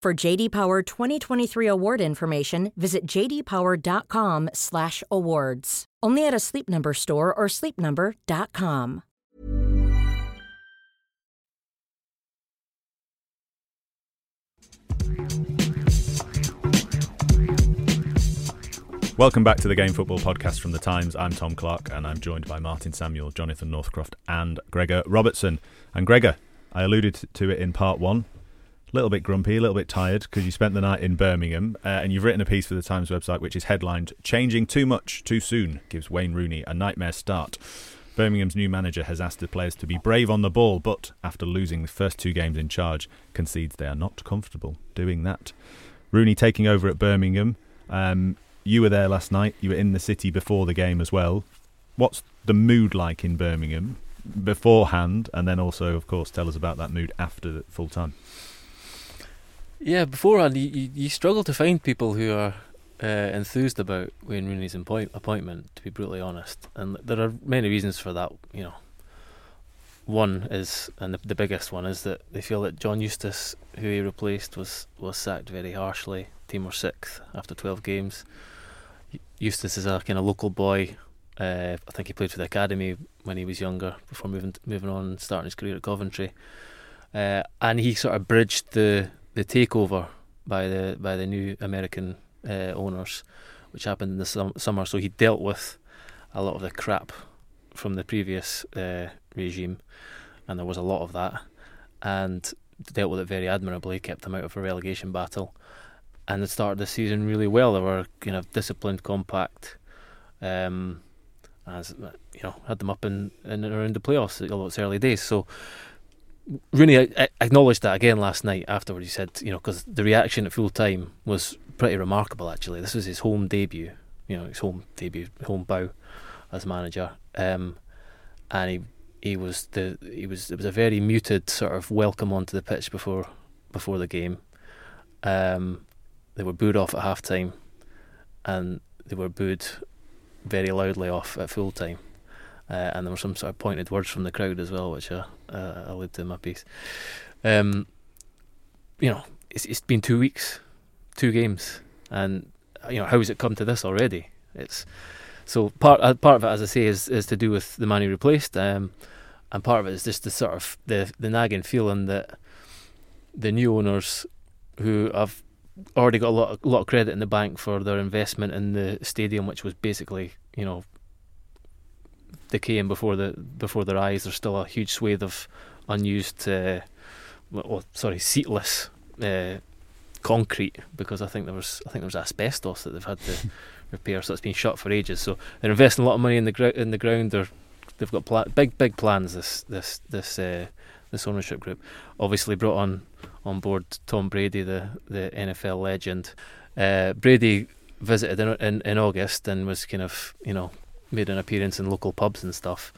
For JD Power 2023 award information, visit jdpower.com/awards. Only at a Sleep Number store or sleepnumber.com. Welcome back to the Game Football Podcast from The Times. I'm Tom Clark and I'm joined by Martin Samuel, Jonathan Northcroft and Gregor Robertson. And Gregor, I alluded to it in part one, a little bit grumpy, a little bit tired because you spent the night in Birmingham and you've written a piece for The Times website which is headlined, "Changing Too Much Too Soon Gives Wayne Rooney a Nightmare Start." Birmingham's new manager has asked the players to be brave on the ball, but after losing the first 2 games in charge, concedes they are not comfortable doing that. Rooney taking over at Birmingham. You were there last night. You were in the city before the game as well. What's the mood like in Birmingham beforehand? And then also, of course, tell us about that mood after full time. Yeah, beforehand, you struggle to find people who are enthused about Wayne Rooney's appointment, to be brutally honest. And there are many reasons for that. One is, and the biggest one, is that they feel that John Eustace, who he replaced, was sacked very harshly. Team were 6th after 12 games. Eustace is a kind of local boy I think he played for the academy when he was younger before moving on and starting his career at Coventry. And he sort of bridged the takeover by the new American owners, which happened in the summer. So he dealt with a lot of the crap from the previous regime, and there was a lot of that, and dealt with it very admirably, kept them out of a relegation battle, and they started the season really well. They were, you know, disciplined, compact, as you know, had them up in around the playoffs, although it's early days. So Rooney acknowledged that again last night afterwards. He said, you know, because the reaction at full time was pretty remarkable actually. This was his home debut, you know, his home debut, home bow as manager, and it was a very muted sort of welcome onto the pitch before the game. They were booed off at half time, and they were booed very loudly off at full time, and there were some sort of pointed words from the crowd as well, which I allude to in my piece. You know, it's been 2 weeks, two games, and you know, how has it come to this already? It's so part of it, as I say, is to do with the man he replaced, and part of it is just the sort of the nagging feeling that the new owners, who have already got a lot of credit in the bank for their investment in the stadium, which was basically, you know, decaying before their eyes. There's still a huge swathe of unused, seatless concrete, because I think there was asbestos that they've had to repair, so it's been shut for ages. So they're investing a lot of money in the ground. They've got big plans. This ownership group obviously brought on board Tom Brady, the NFL legend. Brady visited in August and was kind of, you know, made an appearance in local pubs and stuff.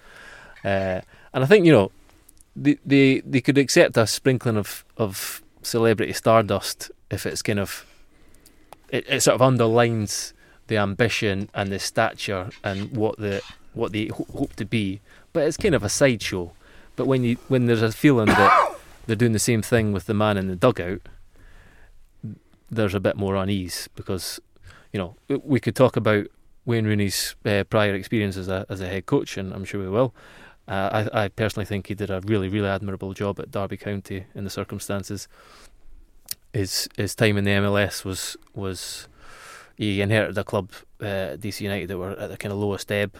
And I think, you know, they could accept a sprinkling of celebrity stardust if it's kind of it sort of underlines the ambition and the stature and what they hope to be. But it's kind of a sideshow. But when there's a feeling that they're doing the same thing with the man in the dugout, there's a bit more unease, because, you know, we could talk about Wayne Rooney's prior experience as a head coach, and I'm sure we will. I personally think he did a really, really admirable job at Derby County in the circumstances. His time in the MLS was he inherited a club, DC United, that were at the kind of lowest ebb.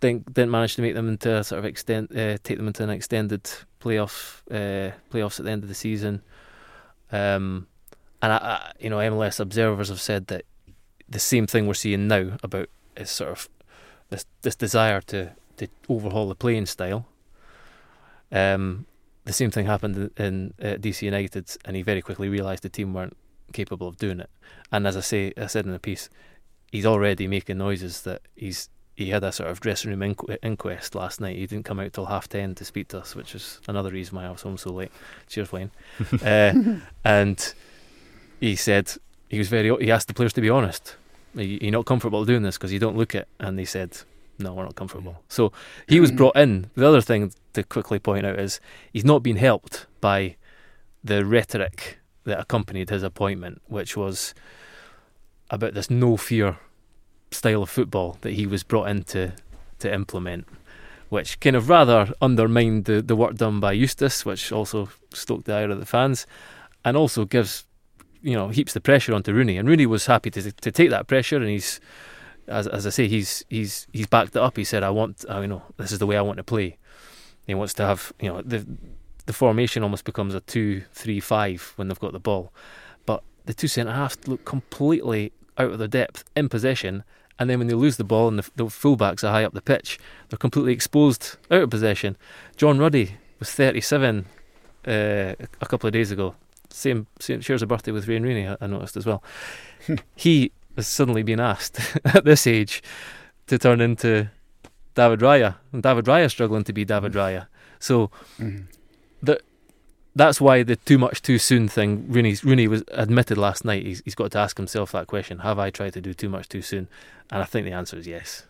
Didn't manage to make them into a sort of take them into an extended playoffs at the end of the season, and I, you know, MLS observers have said that the same thing we're seeing now about is sort of this desire to overhaul the playing style. The same thing happened in DC United, and he very quickly realised the team weren't capable of doing it. And as I said in the piece, he's already making noises that he had a sort of dressing room inquest last night. He didn't come out till 10:30 to speak to us, which is another reason why I was home so late. Cheers, Wayne. And he said he asked the players to be honest. You're not comfortable doing this because you don't look it, and they said, "No, we're not comfortable." So he was brought in. The other thing to quickly point out is he's not been helped by the rhetoric that accompanied his appointment, which was about this no fear style of football that he was brought in to implement, which kind of rather undermined the work done by Eustace, which also stoked the ire of the fans, and also gives, you know, heaps the pressure onto Rooney. And Rooney was happy to take that pressure, and he's, as I say, he's backed it up. He said, this is the way I want to play. He wants to have, you know, the formation almost becomes a 2-3-5 when they've got the ball, but the two centre halves look completely out of their depth in possession, and then when they lose the ball and the fullbacks are high up the pitch, they're completely exposed out of possession. John Ruddy was 37 a couple of days ago. Same shares a birthday with Wayne Rooney, I noticed as well. He has suddenly been asked at this age to turn into David Raya, and David Raya struggling to be David Raya. So that's why the too much too soon thing. Rooney was admitted last night. He's got to ask himself that question: have I tried to do too much too soon? And I think the answer is yes.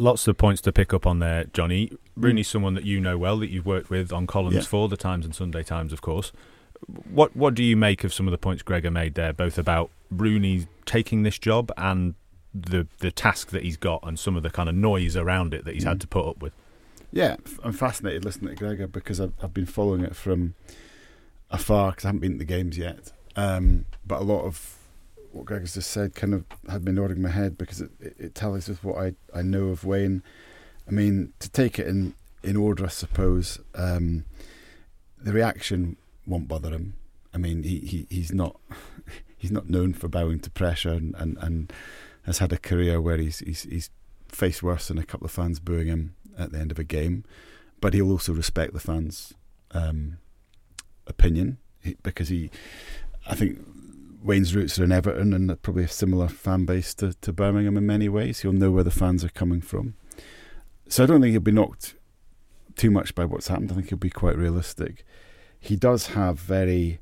Lots of points to pick up on there, Johnny. Rooney's someone that you know well, that you've worked with on columns for The Times and Sunday Times, of course. What do you make of some of the points Gregor made there, both about Rooney taking this job and the task that he's got and some of the kind of noise around it that he's had to put up with. Yeah, I'm fascinated listening to Gregor because I've been following it from afar because I haven't been to the games yet. But a lot of what Gregor's just said kind of had me nodding my head because it tallies with what I know of Wayne. I mean, to take it in order, I suppose, the reaction won't bother him. I mean, he's not known for bowing to pressure and has had a career where he's faced worse than a couple of fans booing him at the end of a game. But he'll also respect the fans' opinion because I think Wayne's roots are in Everton and probably a similar fan base to Birmingham in many ways. He'll know where the fans are coming from. So I don't think he'll be knocked too much by what's happened. I think he'll be quite realistic. He does have very,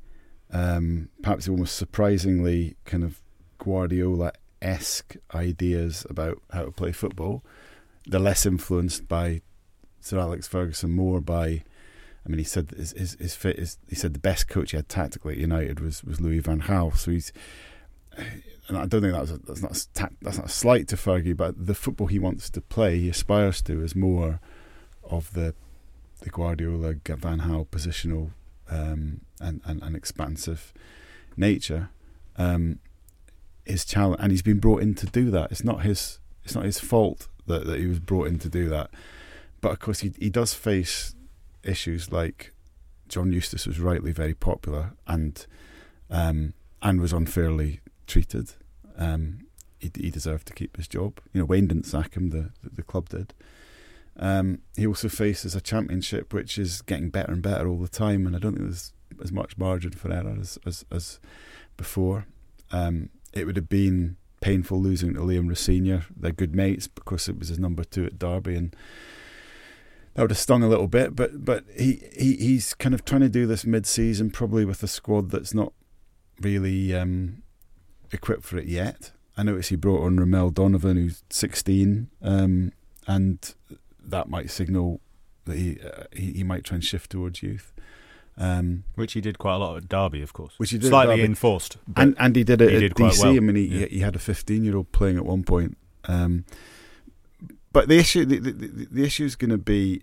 perhaps almost surprisingly, kind of Guardiola-esque ideas about how to play football. They're less influenced by Sir Alex Ferguson, more by, I mean, he said he said the best coach he had tactically at United was Louis van Gaal. So he's, and I don't think that's not a slight to Fergie, but the football he wants to play, he aspires to, is more of the Guardiola, Van Gaal positional and expansive nature. His challenge, and he's been brought in to do that. It's not his fault that he was brought in to do that. But of course, he does face issues like John Eustace was rightly very popular and was unfairly treated. He deserved to keep his job. You know, Wayne didn't sack him; the club did. He also faces a championship which is getting better and better all the time, and I don't think there's as much margin for error as before. It would have been painful losing to Liam Rossini. They're good mates because it was his number two at Derby, and that would have stung a little bit. But he's kind of trying to do this mid-season, probably with a squad that's not really equipped for it yet. I noticed he brought on Ramel Donovan, who's 16, and that might signal that he might try and shift towards youth, which he did quite a lot at Derby, of course. Which he did slightly enforced, and he did it at DC. Well. I mean, he had a 15-year-old playing at one point. But the issue is going to be,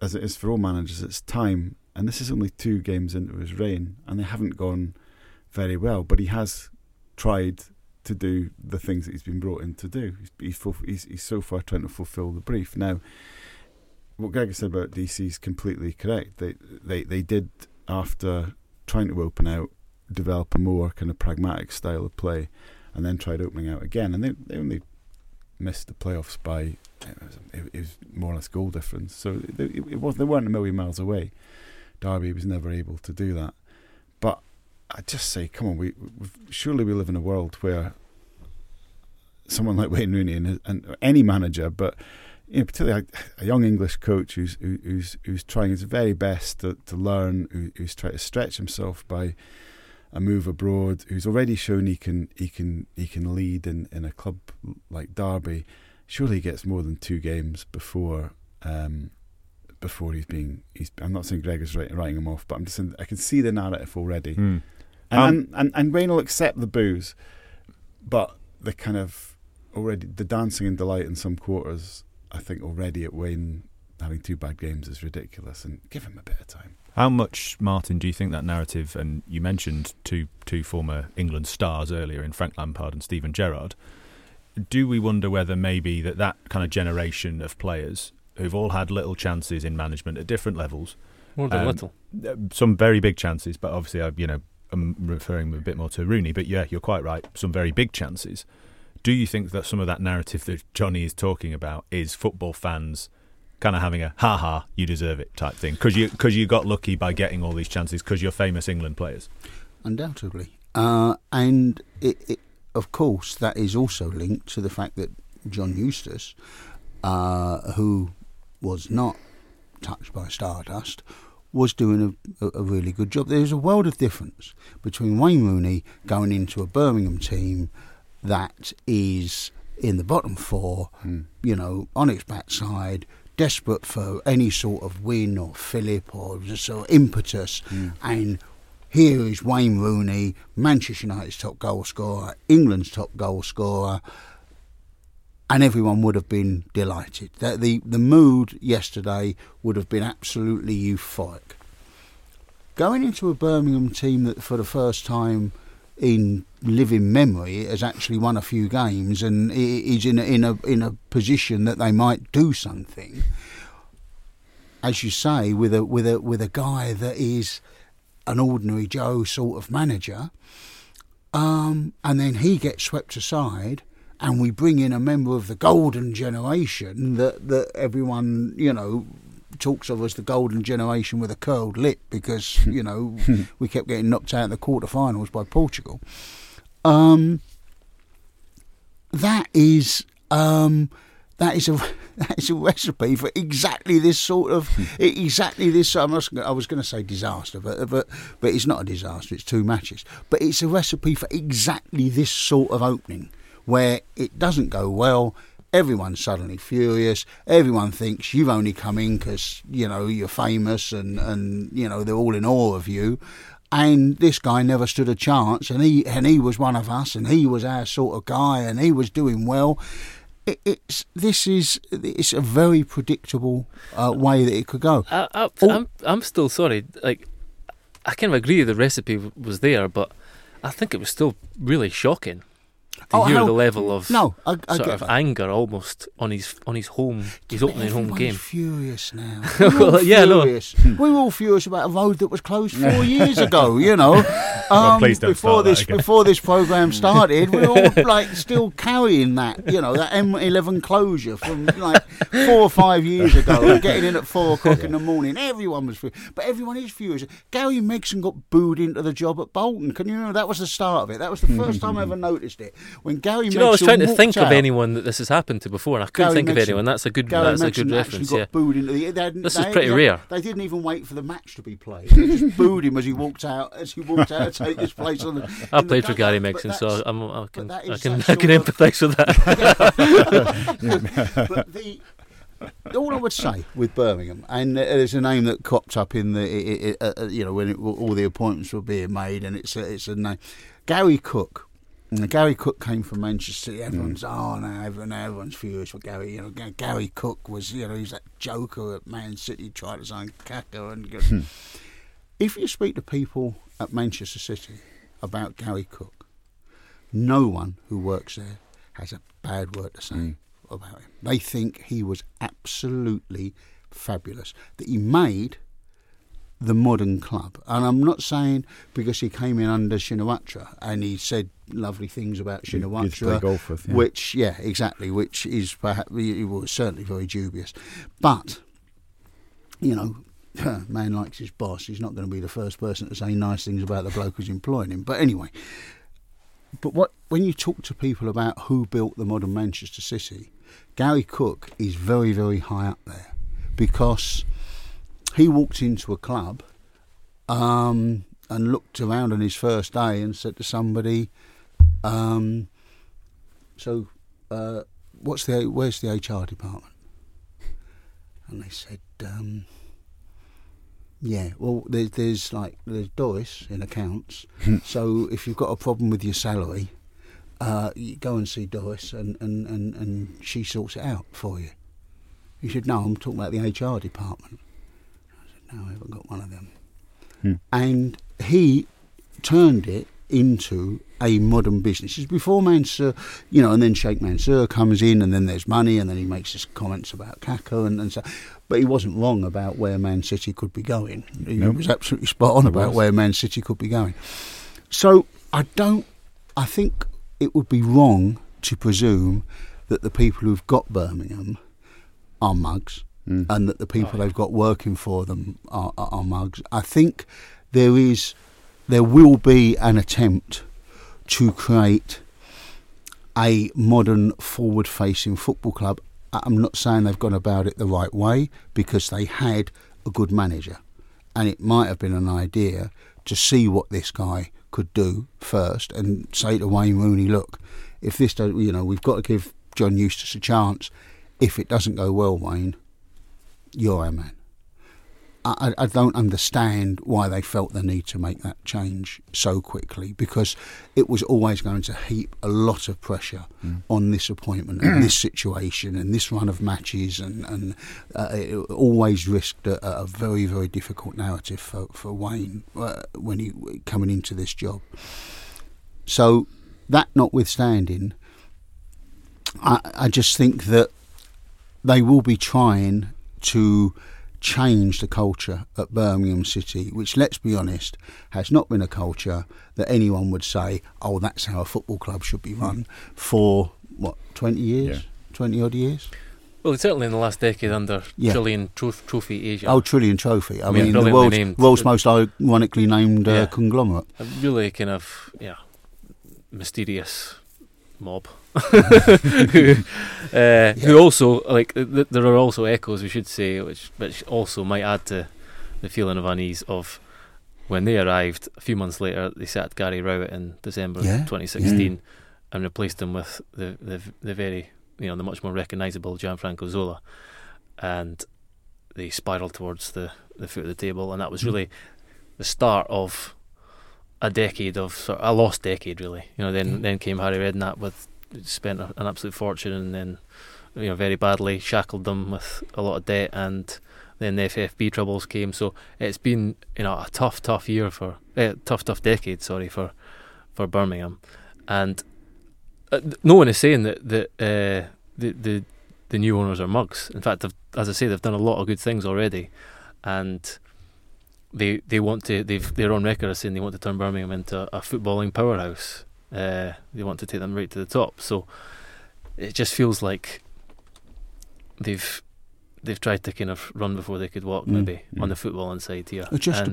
as it is for all managers, it's time. And this is only 2 games into his reign, and they haven't gone very well. But he has tried to do the things that he's been brought in to do. He's so far trying to fulfil the brief. Now, what Gregor said about DC is completely correct. They did, after trying to open out, develop a more kind of pragmatic style of play, and then tried opening out again. And they only missed the playoffs by it was more or less goal difference. So they weren't a million miles away. Derby was never able to do that. But I just say, come on, surely we live in a world where someone like Wayne Rooney and any manager, but you know, particularly a young English coach who's trying his very best to learn, who's trying to stretch himself by a move abroad, who's already shown he can lead in a club like Derby, surely he gets more than 2 games before he's being I'm not saying Gregor's writing him off, but I'm just saying I can see the narrative already. And Wayne will accept the boos, but the kind of already the dancing and delight in some quarters, I think already at Wayne having 2 bad games is ridiculous, and give him a bit of time. How much, Martin, do you think that narrative, and you mentioned two former England stars earlier in Frank Lampard and Steven Gerrard, do we wonder whether maybe that kind of generation of players who've all had little chances in management at different levels, more than little, some very big chances, but obviously I'm referring a bit more to Rooney, but yeah, you're quite right, some very big chances. Do you think that some of that narrative that Johnny is talking about is football fans kind of having a ha-ha, you deserve it type thing, because you got lucky by getting all these chances because you're famous England players? Undoubtedly. And it, of course, that is also linked to the fact that John Eustace, who was not touched by stardust, was doing a really good job. There's a world of difference between Wayne Rooney going into a Birmingham team that is in the bottom 4, you know, on its backside, desperate for any sort of win or fillip or just sort of impetus. And here is Wayne Rooney, Manchester United's top goal scorer, England's top goal scorer, and everyone would have been delighted. The mood yesterday would have been absolutely euphoric. Going into a Birmingham team that for the first time in living memory has actually won a few games and is in a position that they might do something, as you say, with a guy that is an ordinary Joe sort of manager, and then he gets swept aside, and we bring in a member of the golden generation that everyone, you know, talks of as the golden generation with a curled lip, because, you know, we kept getting knocked out in the quarterfinals by Portugal. That is a recipe for exactly this sort of I was going to say disaster, but it's not a disaster. It's two matches, but it's a recipe for exactly this sort of opening where it doesn't go well. Everyone's suddenly furious. Everyone thinks you've only come in because, you know, you're famous and you know, they're all in awe of you. And this guy never stood a chance, and he was one of us, and he was our sort of guy, and he was doing well. It's a very predictable way that it could go. I'm still sorry. Like, I kind of agree the recipe was there, but I think it was still really shocking. The level of I get that. Anger almost on his home, his opening home game. Furious now. We're all furious. We were all furious about a road that was closed 4 years ago. You know, before this program started, we were all like still carrying that, you know, that M11 closure from like 4 or 5 years ago. And getting in at 4 o'clock in the morning, everyone was furious, but everyone is furious. Gary Megson got booed into the job at Bolton. Can you remember? That was the start of it. That was the first time I ever noticed it. When Gary Megson, I was trying to think of anyone that this has happened to before, and I couldn't think of anyone. That's a good reference. Got booed into this is pretty rare. They didn't even wait for the match to be played. They just booed him as he walked out to take his place on the. I played for Gary Megson, so I can empathise with that. But all I would say with Birmingham, and there's a name that cropped up in the you know, when all the appointments were being made, and it's a name, Gary Cook. And Gary Cook came from Manchester City. Everyone's furious with Gary. You know, Gary Cook was, you know, he's that joker at Man City, tried to sign Kaka. And if you speak to people at Manchester City about Gary Cook, no one who works there has a bad word to say about him. They think he was absolutely fabulous, that he made the modern club. And I'm not saying because he came in under Shinawatra and he said lovely things about Shinawatra, which is perhaps certainly very dubious. But, you know, man likes his boss. He's not going to be the first person to say nice things about the bloke who's employing him. But anyway, when you talk to people about who built the modern Manchester City, Gary Cook is very, very high up there, because he walked into a club and looked around on his first day and said to somebody, where's the HR department? And they said, there's Doris in accounts. So if you've got a problem with your salary, you go and see Doris and she sorts it out for you. He said, no, I'm talking about the HR department. I haven't got one of them. And he turned it into a modern business. It's before Mansour, you know, and then Sheikh Mansour comes in, and then there's money, and then he makes his comments about Kaka and so. But he wasn't wrong about where Man City could be going. He was absolutely spot on about where Man City could be going. So I think it would be wrong to presume that the people who've got Birmingham are mugs. And that the people they've got working for them are mugs. I think there will be an attempt to create a modern, forward-facing football club. I'm not saying they've gone about it the right way, because they had a good manager, and it might have been an idea to see what this guy could do first, and say to Wayne Rooney, "Look, if this doesn't, you know, we've got to give John Eustace a chance. If it doesn't go well, Wayne, you're our man." I don't understand why they felt the need to make that change so quickly, because it was always going to heap a lot of pressure on this appointment and this situation and this run of matches, and it always risked a very, very difficult narrative for Wayne when he coming into this job. So that notwithstanding, I just think that they will be trying to change the culture at Birmingham City, which, let's be honest, has not been a culture that anyone would say, oh, that's how a football club should be run, for, 20 years? Yeah. 20-odd years? Well, certainly in the last decade under Trillion Trophy Asia. Oh, Trillion Trophy. I mean the world's most ironically named conglomerate. A really kind of, mysterious mob who also, there are also echoes, we should say, which also might add to the feeling of unease of when they arrived a few months later. They sacked Gary Rowett in December 2016 and replaced him with the very, the much more recognisable Gianfranco Zola, and they spiralled towards the foot of the table, and that was really the start of a decade of a lost decade, really. Then came Harry Redknapp spent an absolute fortune, and then very badly shackled them with a lot of debt, and then the FFP troubles came. So it's been a tough year for tough decade. Sorry for Birmingham, and no one is saying that the new owners are mugs. In fact, as I say, they've done a lot of good things already, and they're on record as saying they want to turn Birmingham into a footballing powerhouse. They want to take them right to the top. So it just feels like they've tried to kind of run before they could walk, maybe on the footballing side here. Just a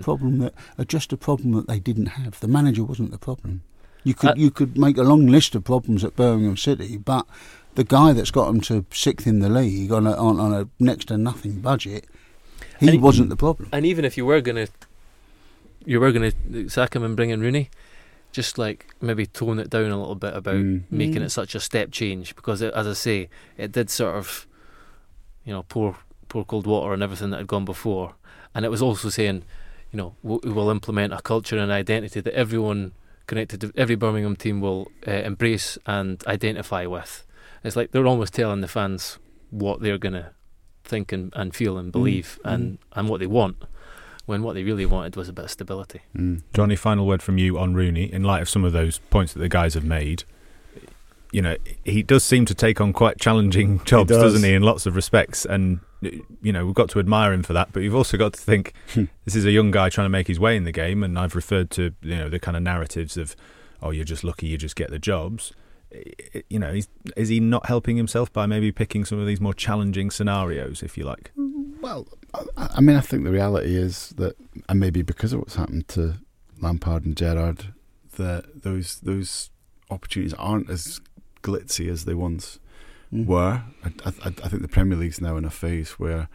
problem that they didn't have. The manager wasn't the problem. You could make a long list of problems at Birmingham City, but the guy that's got them to sixth in the league on a next to nothing budget, he wasn't the problem. And even if you were going to sack him and bring in Rooney, just maybe tone it down a little bit about making it such a step change, because as I say, it did sort of pour cold water on everything that had gone before, and it was also saying we will implement a culture and identity that everyone connected to every Birmingham team will embrace and identify with. It's like they're almost telling the fans what they're going to think and feel and believe and what they want, when what they really wanted was a bit of stability. Johnny, final word from you on Rooney in light of some of those points that the guys have made. He does seem to take on quite challenging jobs, doesn't he, in lots of respects, and we've got to admire him for that, but you've also got to think this is a young guy trying to make his way in the game, and I've referred to the kind of narratives of, oh, you're just lucky, you just get the jobs. Is he not helping himself by maybe picking some of these more challenging scenarios, if you like? Well, I think the reality is that, and maybe because of what's happened to Lampard and Gerrard, that those opportunities aren't as glitzy as they once were. I think the Premier League's now in a phase where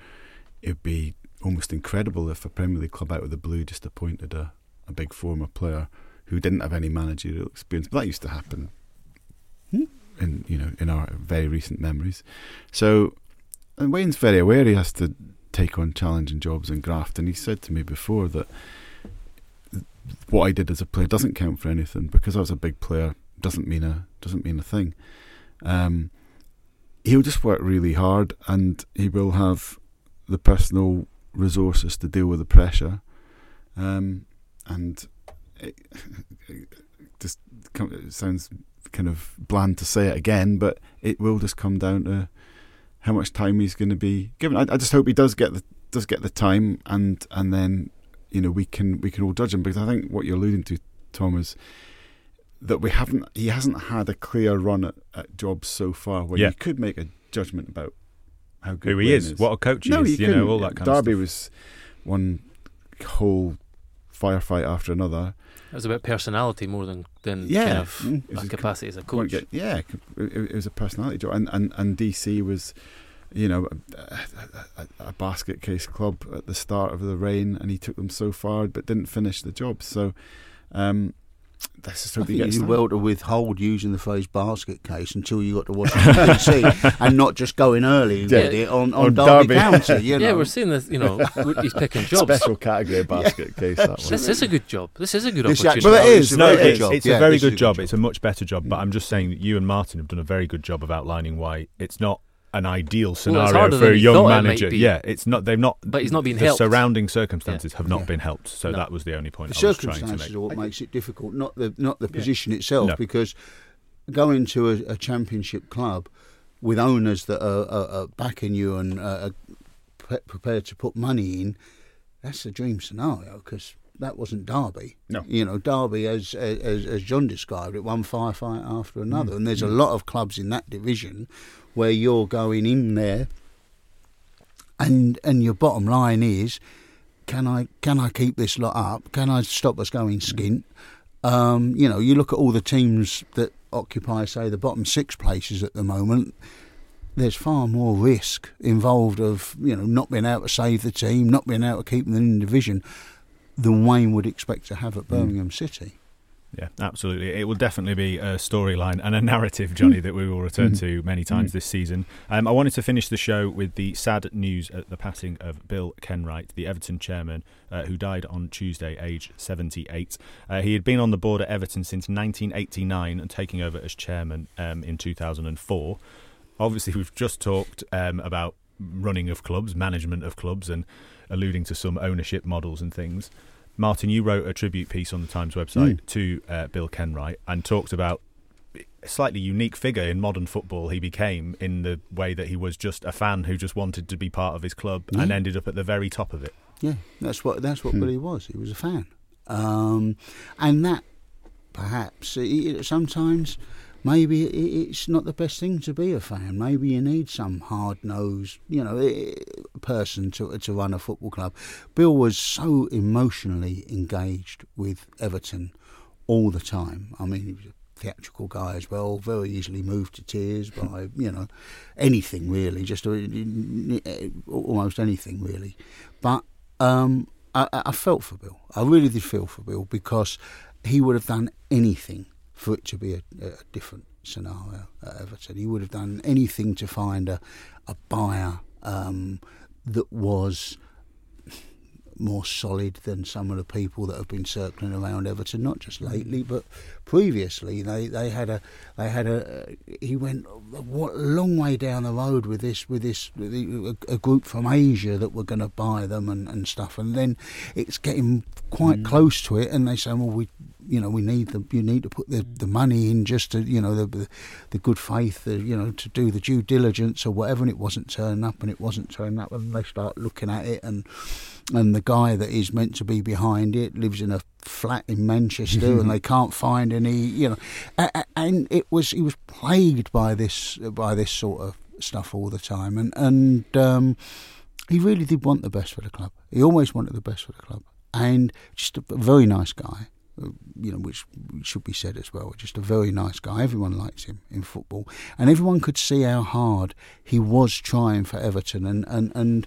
it'd be almost incredible if a Premier League club out of the blue just appointed a big former player who didn't have any managerial experience. But that used to happen in our very recent memories. So, and Wayne's very aware he has to take on challenging jobs and graft, and he said to me before that what I did as a player doesn't count for anything, because I was a big player doesn't mean a thing. He'll just work really hard, and he will have the personal resources to deal with the pressure, and it sounds kind of bland to say it again, but it will just come down to how much time he's going to be given. I just hope he does get the time, and then we can all judge him, because I think what you're alluding to, Tom, is that he hasn't had a clear run at jobs so far where you could make a judgment about how good who he is, what a coach he is, all that kind of stuff. Derby was one whole firefight after another. It was about personality more than kind of a capacity as a coach. It was a personality job, and DC was, a basket case club at the start of the reign, and he took them so far but didn't finish the job. So That's just something you were to withhold using the phrase basket case until you got to Washington DC and not just going early with it on Derby County. You know? Yeah, we're seeing this, you know, he's picking jobs. Special category basket case. That one. This is a good job. This is a good opportunity. Well, it is. No, it's a very good job. It's a much better job. But I'm just saying that you and Martin have done a very good job of outlining why it's not an ideal scenario for a young manager. Yeah, it's not. They've not. But he's not being helped. The surrounding circumstances have not been helped. So that was the only point I was trying to make. The circumstances are what makes it difficult, not the position itself. No. Because going to a championship club with owners that are backing you and are prepared to put money in, that's the dream scenario. Because that wasn't Derby. No, you know, Derby, as John described it, one firefight after another, and there's a lot of clubs in that division where you're going in there, and your bottom line is, can I keep this lot up? Can I stop us going skint? You know, you look at all the teams that occupy, say, the bottom six places at the moment. There's far more risk involved of, you know, not being able to save the team, not being able to keep them in the division, than Wayne would expect to have at Birmingham City. Yeah, absolutely. It will definitely be a storyline and a narrative, Johnny, that we will return to many times this season. I wanted to finish the show with the sad news at the passing of Bill Kenwright, the Everton chairman, who died on Tuesday, aged 78. He had been on the board at Everton since 1989 and taking over as chairman in 2004. Obviously, we've just talked about running of clubs, management of clubs, and alluding to some ownership models and things. Martin, you wrote a tribute piece on the Times website to Bill Kenwright and talked about a slightly unique figure in modern football he became, in the way that he was just a fan who just wanted to be part of his club and ended up at the very top of it. Yeah, that's what Billy was. He was a fan. And that, perhaps, sometimes maybe it's not the best thing to be a fan. Maybe you need some hard-nosed, you know, person to run a football club. Bill was so emotionally engaged with Everton all the time. I mean, he was a theatrical guy as well, very easily moved to tears by, you know, anything really, just almost anything really. But I felt for Bill. I really did feel for Bill, because he would have done anything for it to be a different scenario at Everton. He would have done anything to find a buyer that was more solid than some of the people that have been circling around Everton, not just lately, but previously. They had a. He went a long way down the road with a group from Asia that were going to buy them and stuff. And then it's getting quite close to it, and they say, well, we need them. You need to put the money in, just to, you know, the good faith, to do the due diligence or whatever. And it wasn't turning up, and they start looking at it, and the guy that is meant to be behind it lives in a flat in Manchester, and they can't find any, you know. And he was plagued by this sort of stuff all the time, and he really did want the best for the club. He always wanted the best for the club, and just a very nice guy. You know, which should be said as well. Just a very nice guy. Everyone likes him in football, and everyone could see how hard he was trying for Everton, and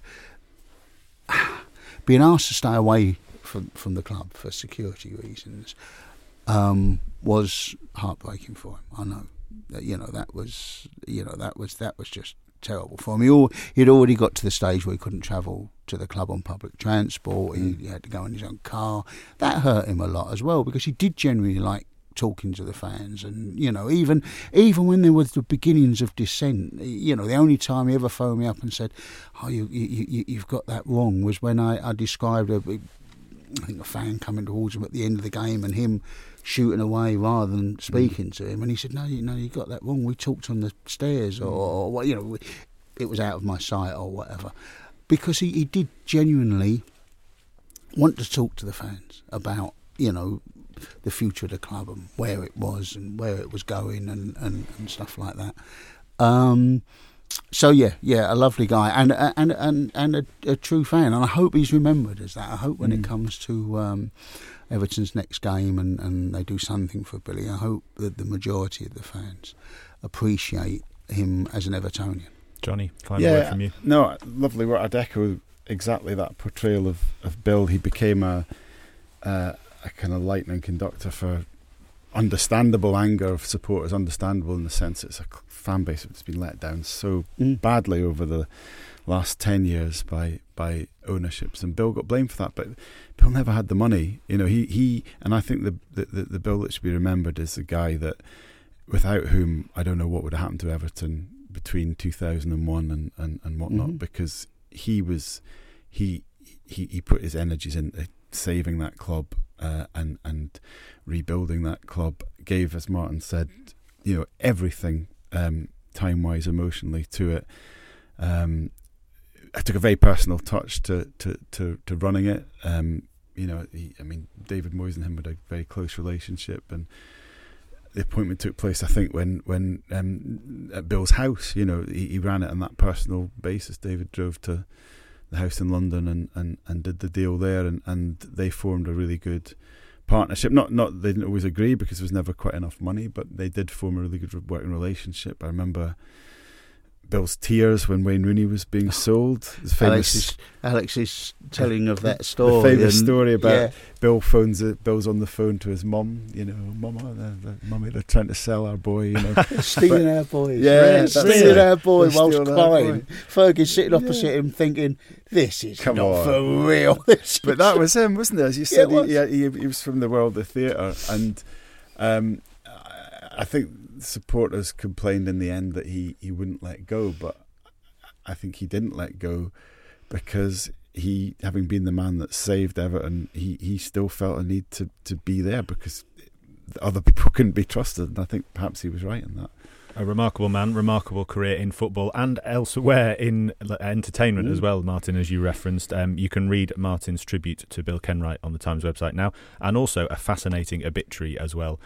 being asked to stay away from the club for security reasons was heartbreaking for him. I know, that was just terrible for him. He'd already got to the stage where he couldn't travel to the club on public transport. He had to go in his own car. That hurt him a lot as well, because he did genuinely like talking to the fans, and, you know, even when there was the beginnings of dissent, you know, the only time he ever phoned me up and said, "Oh, you've got that wrong," was when I described a fan coming towards him at the end of the game and him shooting away rather than speaking to him, and he said, "No, you got that wrong. We talked on the stairs, or you know, it was out of my sight or whatever," because he did genuinely want to talk to the fans about, you know, the future of the club and where it was and where it was going and stuff like that. So yeah, a lovely guy and a true fan, and I hope he's remembered as that. I hope when it comes to Everton's next game and they do something for Billy, I hope that the majority of the fans appreciate him as an Evertonian. Johnny, away from you. No, lovely work. I'd echo exactly that portrayal of Bill. He became a kind of lightning conductor for understandable anger of supporters, understandable in the sense it's a fan base that's been let down so badly over the last 10 years by ownerships, and Bill got blamed for that, but Bill never had the money, you know. He and I think the Bill that should be remembered is the guy that, without whom I don't know what would have happened to Everton between 2001 and whatnot, because he put his energies into saving that club and rebuilding that club, gave, as Martin said, you know, everything time-wise, emotionally to it. I took a very personal touch to running it. You know, David Moyes and him had a very close relationship, and the appointment took place, I think, when at Bill's house. You know, he ran it on that personal basis. David drove to the house in London and did the deal there, and they formed a really good partnership. Not they didn't always agree because there was never quite enough money, but they did form a really good working relationship. I remember Bill's tears when Wayne Rooney was being sold. Alex's telling of that story. The famous story about Bill phones. Bill's on the phone to his mum. You know, mummy, they're trying to sell our boy. You know, stealing our boys. Yeah, stealing our boy whilst crying. Fergie's sitting opposite him, thinking, "This is for real." But that was him, wasn't it? As you said, he was from the world of theatre, and I think supporters complained in the end that he wouldn't let go, but I think he didn't let go because he, having been the man that saved Everton, he still felt a need to be there because other people couldn't be trusted, and I think perhaps he was right in that. A remarkable man, remarkable career in football and elsewhere in entertainment as well, Martin, as you referenced. You can read Martin's tribute to Bill Kenwright on the Times website now, and also a fascinating obituary as well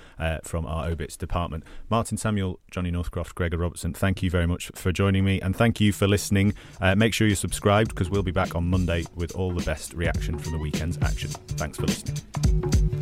from our Obits department. Martin Samuel, Johnny Northcroft, Gregor Robertson, thank you very much for joining me, and thank you for listening. Make sure you're subscribed because we'll be back on Monday with all the best reaction from the weekend's action. Thanks for listening.